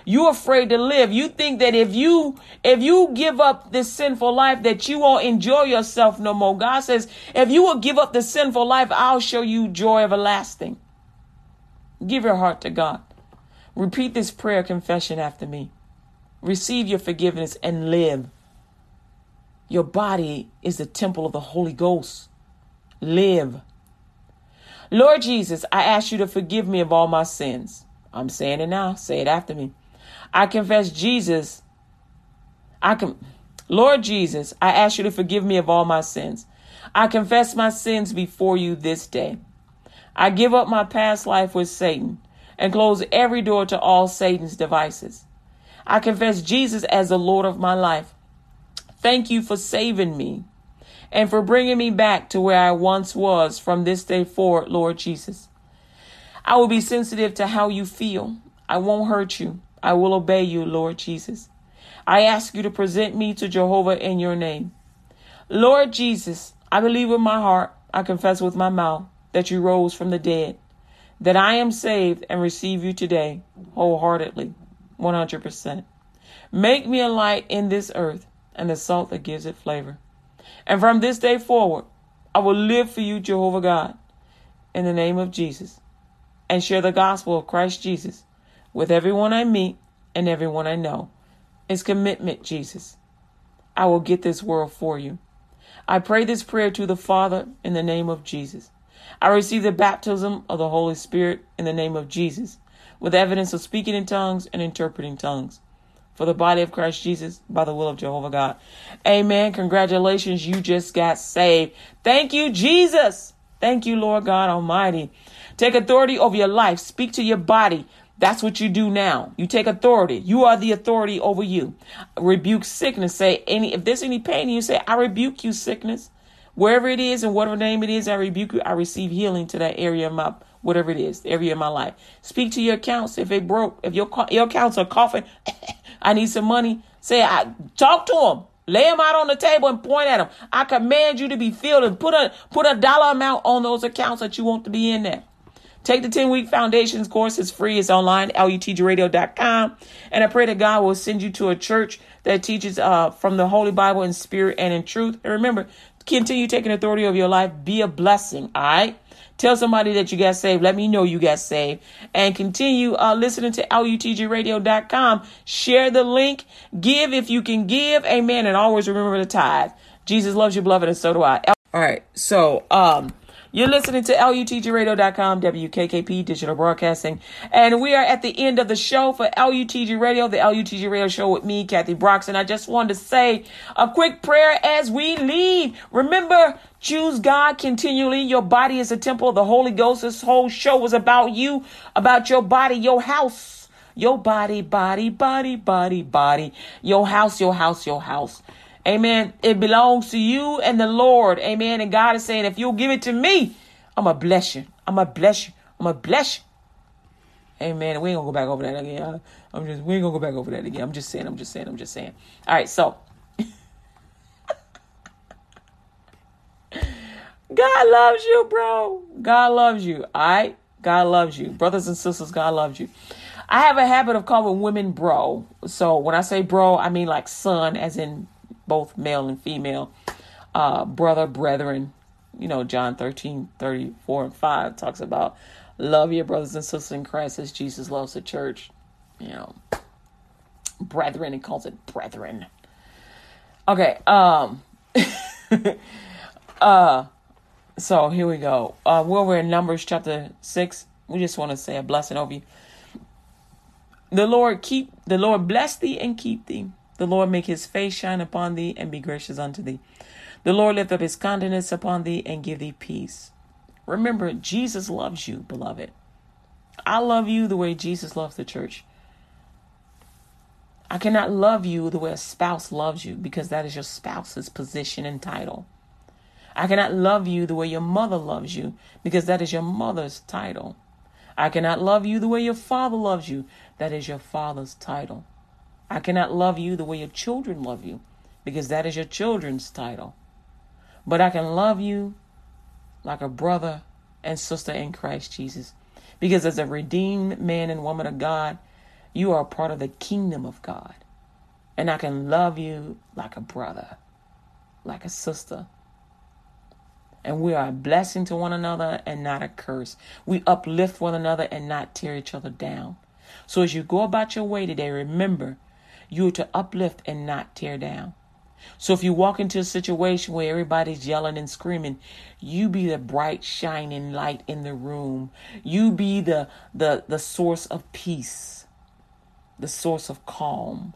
You're afraid to live. You think that if you if you give up this sinful life, that you won't enjoy yourself no more. God says, if you will give up the sinful life, I'll show you joy everlasting. Give your heart to God. Repeat this prayer confession after me. Receive your forgiveness and live. Your body is the temple of the Holy Ghost. Live. Lord Jesus, I ask you to forgive me of all my sins. I'm saying it now. Say it after me. I confess Jesus. I can, Lord Jesus, I ask you to forgive me of all my sins. I confess my sins before you this day. I give up my past life with Satan and close every door to all Satan's devices. I confess Jesus as the Lord of my life. Thank you for saving me and for bringing me back to where I once was from this day forward, Lord Jesus. I will be sensitive to how you feel. I won't hurt you. I will obey you, Lord Jesus. I ask you to present me to Jehovah in your name. Lord Jesus, I believe with my heart, I confess with my mouth that you rose from the dead, that I am saved and receive you today wholeheartedly, one hundred percent. Make me a light in this earth and the salt that gives it flavor. And from this day forward, I will live for you, Jehovah God, in the name of Jesus, and share the gospel of Christ Jesus with everyone I meet and everyone I know. It's commitment, Jesus. I will get this world for you. I pray this prayer to the Father in the name of Jesus. I receive the baptism of the Holy Spirit in the name of Jesus, with evidence of speaking in tongues and interpreting tongues, for the body of Christ Jesus, by the will of Jehovah God. Amen. Congratulations. You just got saved. Thank you, Jesus. Thank you, Lord God Almighty. Take authority over your life. Speak to your body. That's what you do now. You take authority. You are the authority over you. Rebuke sickness. Say any, if there's any pain, you say, I rebuke you, sickness. Wherever it is and whatever name it is, I rebuke you. I receive healing to that area of my, whatever it is, area of my life. Speak to your accounts. If it broke, if your, your accounts are coughing, I need some money. Say, I talk to them. Lay them out on the table and point at them. I command you to be filled, and put a, put a dollar amount on those accounts that you want to be in there. Take the ten-week foundations course. It's free. It's online, L U T G radio dot com. And I pray that God will send you to a church that teaches uh, from the Holy Bible in spirit and in truth. And remember, continue taking authority over your life. Be a blessing. All right. Tell somebody that you got saved. Let me know you got saved. And continue uh, listening to L U T G radio dot com. Share the link. Give if you can give. Amen. And always remember the tithe. Jesus loves you, beloved, and so do I. All right. So um, you're listening to L U T G radio dot com, W K K P Digital Broadcasting. And we are at the end of the show for L U T G Radio, the L U T G Radio Show with me, Kathy Brox. And I just wanted to say a quick prayer as we leave. Remember, choose God continually. Your body is a temple of the Holy Ghost. This whole show was about you, about your body, your house, your body, body, body, body, body, your house, your house, your house. Amen. It belongs to you and the Lord. Amen. And God is saying, if you'll give it to me, I'm going to bless you. I'm going to bless you. I'm going to bless you. Amen. We ain't going to go back over that again. I'm just, we ain't going to go back over that again. I'm just saying, I'm just saying, I'm just saying. All right. So God loves you, bro. God loves you. All right. God loves you. Brothers and sisters, God loves you. I have a habit of calling women bro. So when I say bro, I mean like son, as in both male and female, uh, brother, brethren. You know, John thirteen, thirty-four and five talks about love your brothers and sisters in Christ as Jesus loves the church. You know, brethren, he calls it brethren. Okay. Um, uh, so here we go. Uh, where we're in Numbers chapter six. We just want to say a blessing over you. The Lord keep, the Lord bless thee and keep thee. The Lord make his face shine upon thee and be gracious unto thee. The Lord lift up his countenance upon thee and give thee peace. Remember, Jesus loves you, beloved. I love you the way Jesus loves the church. I cannot love you the way a spouse loves you, because that is your spouse's position and title. I cannot love you the way your mother loves you, because that is your mother's title. I cannot love you the way your father loves you. That is your father's title. I cannot love you the way your children love you, because that is your children's title. But I can love you like a brother and sister in Christ Jesus, because as a redeemed man and woman of God, you are a part of the kingdom of God. And I can love you like a brother, like a sister. And we are a blessing to one another and not a curse. We uplift one another and not tear each other down. So as you go about your way today, remember, you are to uplift and not tear down. So if you walk into a situation where everybody's yelling and screaming, you be the bright shining light in the room. You be the, the, the source of peace, the source of calm.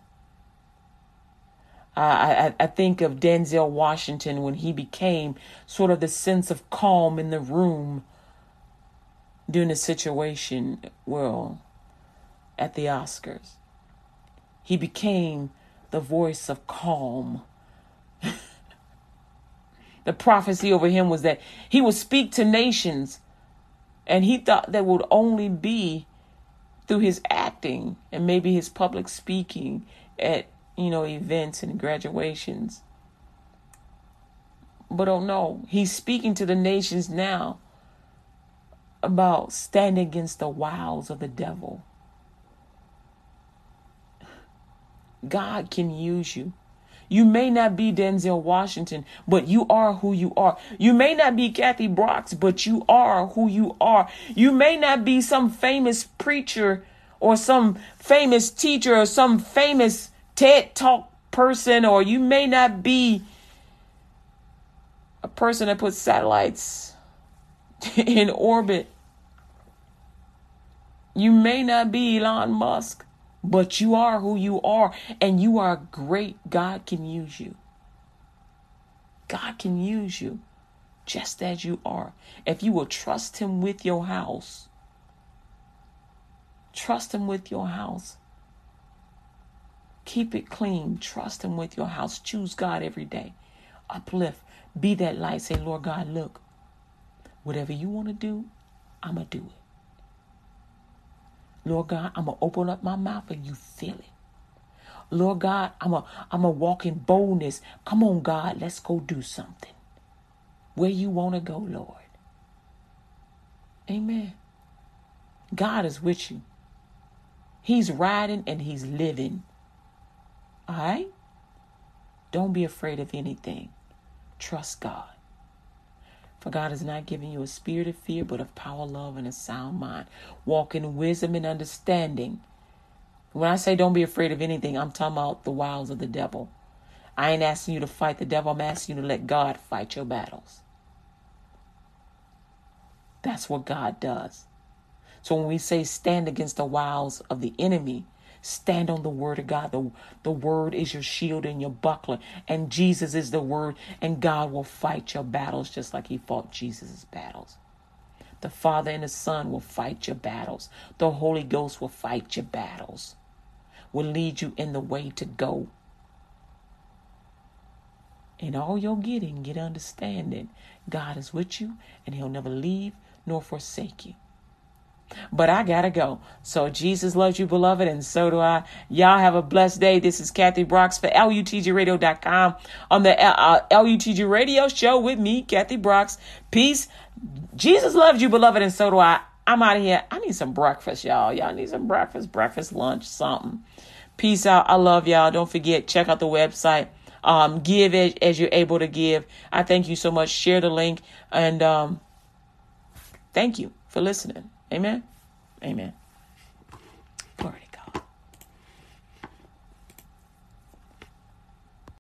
Uh, I, I think of Denzel Washington when he became sort of the sense of calm in the room during a situation, well, at the Oscars. He became the voice of calm. The prophecy over him was that he would speak to nations, and he thought that would only be through his acting and maybe his public speaking at, you know, events and graduations. But oh no, he's speaking to the nations now about standing against the wiles of the devil. God can use you. You may not be Denzel Washington, but you are who you are. You may not be Kathy Brox, but you are who you are. You may not be some famous preacher or some famous teacher or some famous TED Talk person, or you may not be a person that puts satellites in orbit. You may not be Elon Musk. But you are who you are, and you are great. God can use you. God can use you just as you are. If you will trust him with your house, trust him with your house. Keep it clean. Trust him with your house. Choose God every day. Uplift. Be that light. Say, Lord God, look, whatever you want to do, I'm going to do it. Lord God, I'm going to open up my mouth and you feel it. Lord God, I'm going I'm to walk in boldness. Come on, God, let's go do something. Where you want to go, Lord. Amen. God is with you. He's riding and he's living. All right? Don't be afraid of anything. Trust God. For God has not given you a spirit of fear, but of power, love, and a sound mind. Walk in wisdom and understanding. When I say don't be afraid of anything, I'm talking about the wiles of the devil. I ain't asking you to fight the devil. I'm asking you to let God fight your battles. That's what God does. So when we say stand against the wiles of the enemy, stand on the word of God. The, the word is your shield and your buckler. And Jesus is the word. And God will fight your battles just like he fought Jesus' battles. The Father and the Son will fight your battles. The Holy Ghost will fight your battles. Will lead you in the way to go. In all your getting, get understanding. God is with you and he'll never leave nor forsake you. But I gotta go. So Jesus loves you, beloved, and so do I. Y'all have a blessed day. This is Kathy Brox for L U T G radio dot com on the uh, L U T G Radio Show with me, Kathy Brox. Peace. Jesus loves you, beloved, and so do I. I'm out of here. I need some breakfast, y'all. Y'all need some breakfast, breakfast, lunch, something. Peace out. I love y'all. Don't forget, check out the website. Um, give as, as you're able to give. I thank you so much. Share the link, and um, thank you for listening. Amen. Amen.